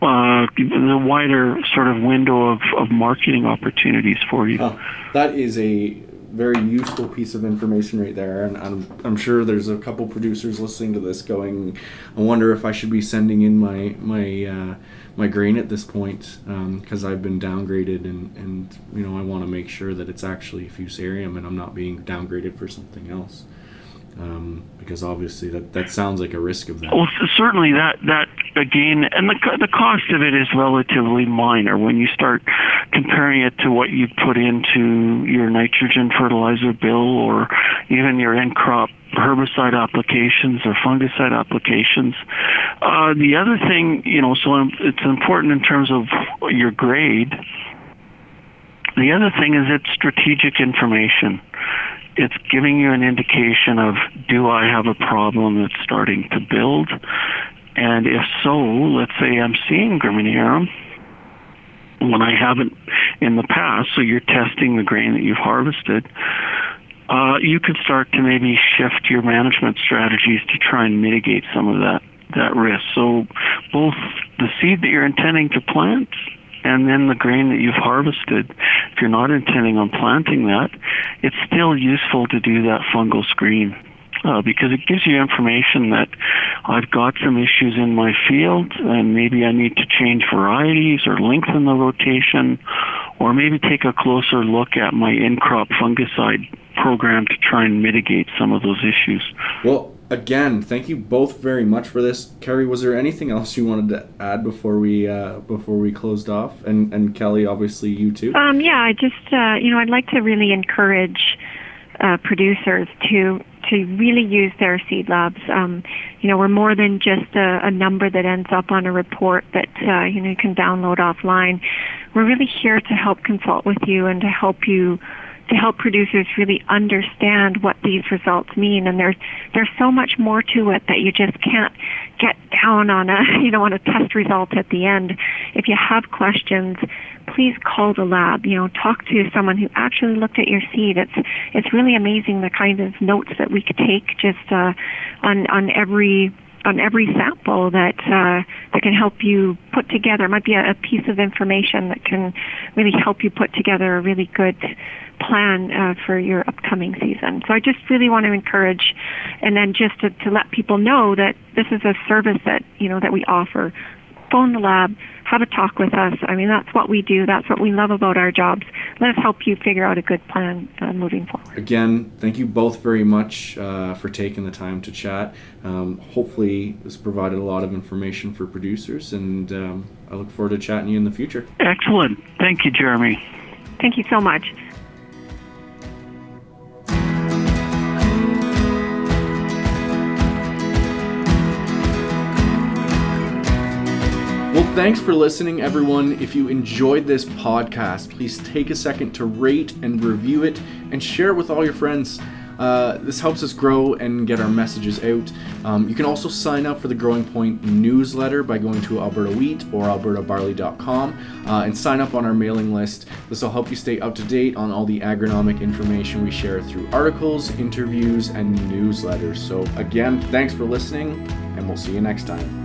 uh, the wider sort of window of, of marketing opportunities for you. Oh, that is a very useful piece of information right there, and I'm, I'm sure there's a couple producers listening to this going, I wonder if I should be sending in my my uh, my grain at this point, because um, I've been downgraded, and, and you know, I want to make sure that it's actually Fusarium and I'm not being downgraded for something else. Um, because obviously that, that sounds like a risk of that. Well, certainly that, that again, and the the cost of it is relatively minor when you start comparing it to what you put into your nitrogen fertilizer bill or even your end crop herbicide applications or fungicide applications. Uh, the other thing, you know, so it's important in terms of your grade. The other thing is it's strategic information. It's giving you an indication of, do I have a problem that's starting to build? And if so, let's say I'm seeing graminearum when I haven't in the past, so you're testing the grain that you've harvested, uh, you could start to maybe shift your management strategies to try and mitigate some of that, that risk. So both the seed that you're intending to plant and then the grain that you've harvested, if you're not intending on planting that, it's still useful to do that fungal screen uh, because it gives you information that I've got some issues in my field and maybe I need to change varieties or lengthen the rotation or maybe take a closer look at my in-crop fungicide program to try and mitigate some of those issues. Well, again, thank you both very much for this. Carey, was there anything else you wanted to add before we uh, before we closed off? And and Kelly, obviously, you too. Um, yeah, I just uh, you know I'd like to really encourage uh, producers to to really use their seed labs. Um, you know, we're more than just a, a number that ends up on a report that uh, you know you can download offline. We're really here to help consult with you and to help you. to help producers really understand what these results mean, and there's there's so much more to it that you just can't get down on a you know on a test result at the end. If you have questions, please call the lab. You know, talk to someone who actually looked at your seed. It's it's really amazing the kind of notes that we could take just uh, on on every. on every sample that uh, that can help you put together. It might be a, a piece of information that can really help you put together a really good plan uh, for your upcoming season. So I just really want to encourage, and then just to, to let people know that this is a service that, you know, that we offer. Phone the lab, have a talk with us. I mean, that's what we do. That's what we love about our jobs. Let us help you figure out a good plan uh, moving forward. Again, thank you both very much uh, for taking the time to chat. Um, hopefully, this provided a lot of information for producers, and um, I look forward to chatting to you in the future. Excellent. Thank you, Jeremy. Thank you so much. Well, thanks for listening, everyone. If you enjoyed this podcast, please take a second to rate and review it and share it with all your friends. Uh, this helps us grow and get our messages out. Um, you can also sign up for the Growing Point newsletter by going to Alberta Wheat or alberta barley dot com uh, and sign up on our mailing list. This will help you stay up to date on all the agronomic information we share through articles, interviews, and newsletters. So again, thanks for listening, and we'll see you next time.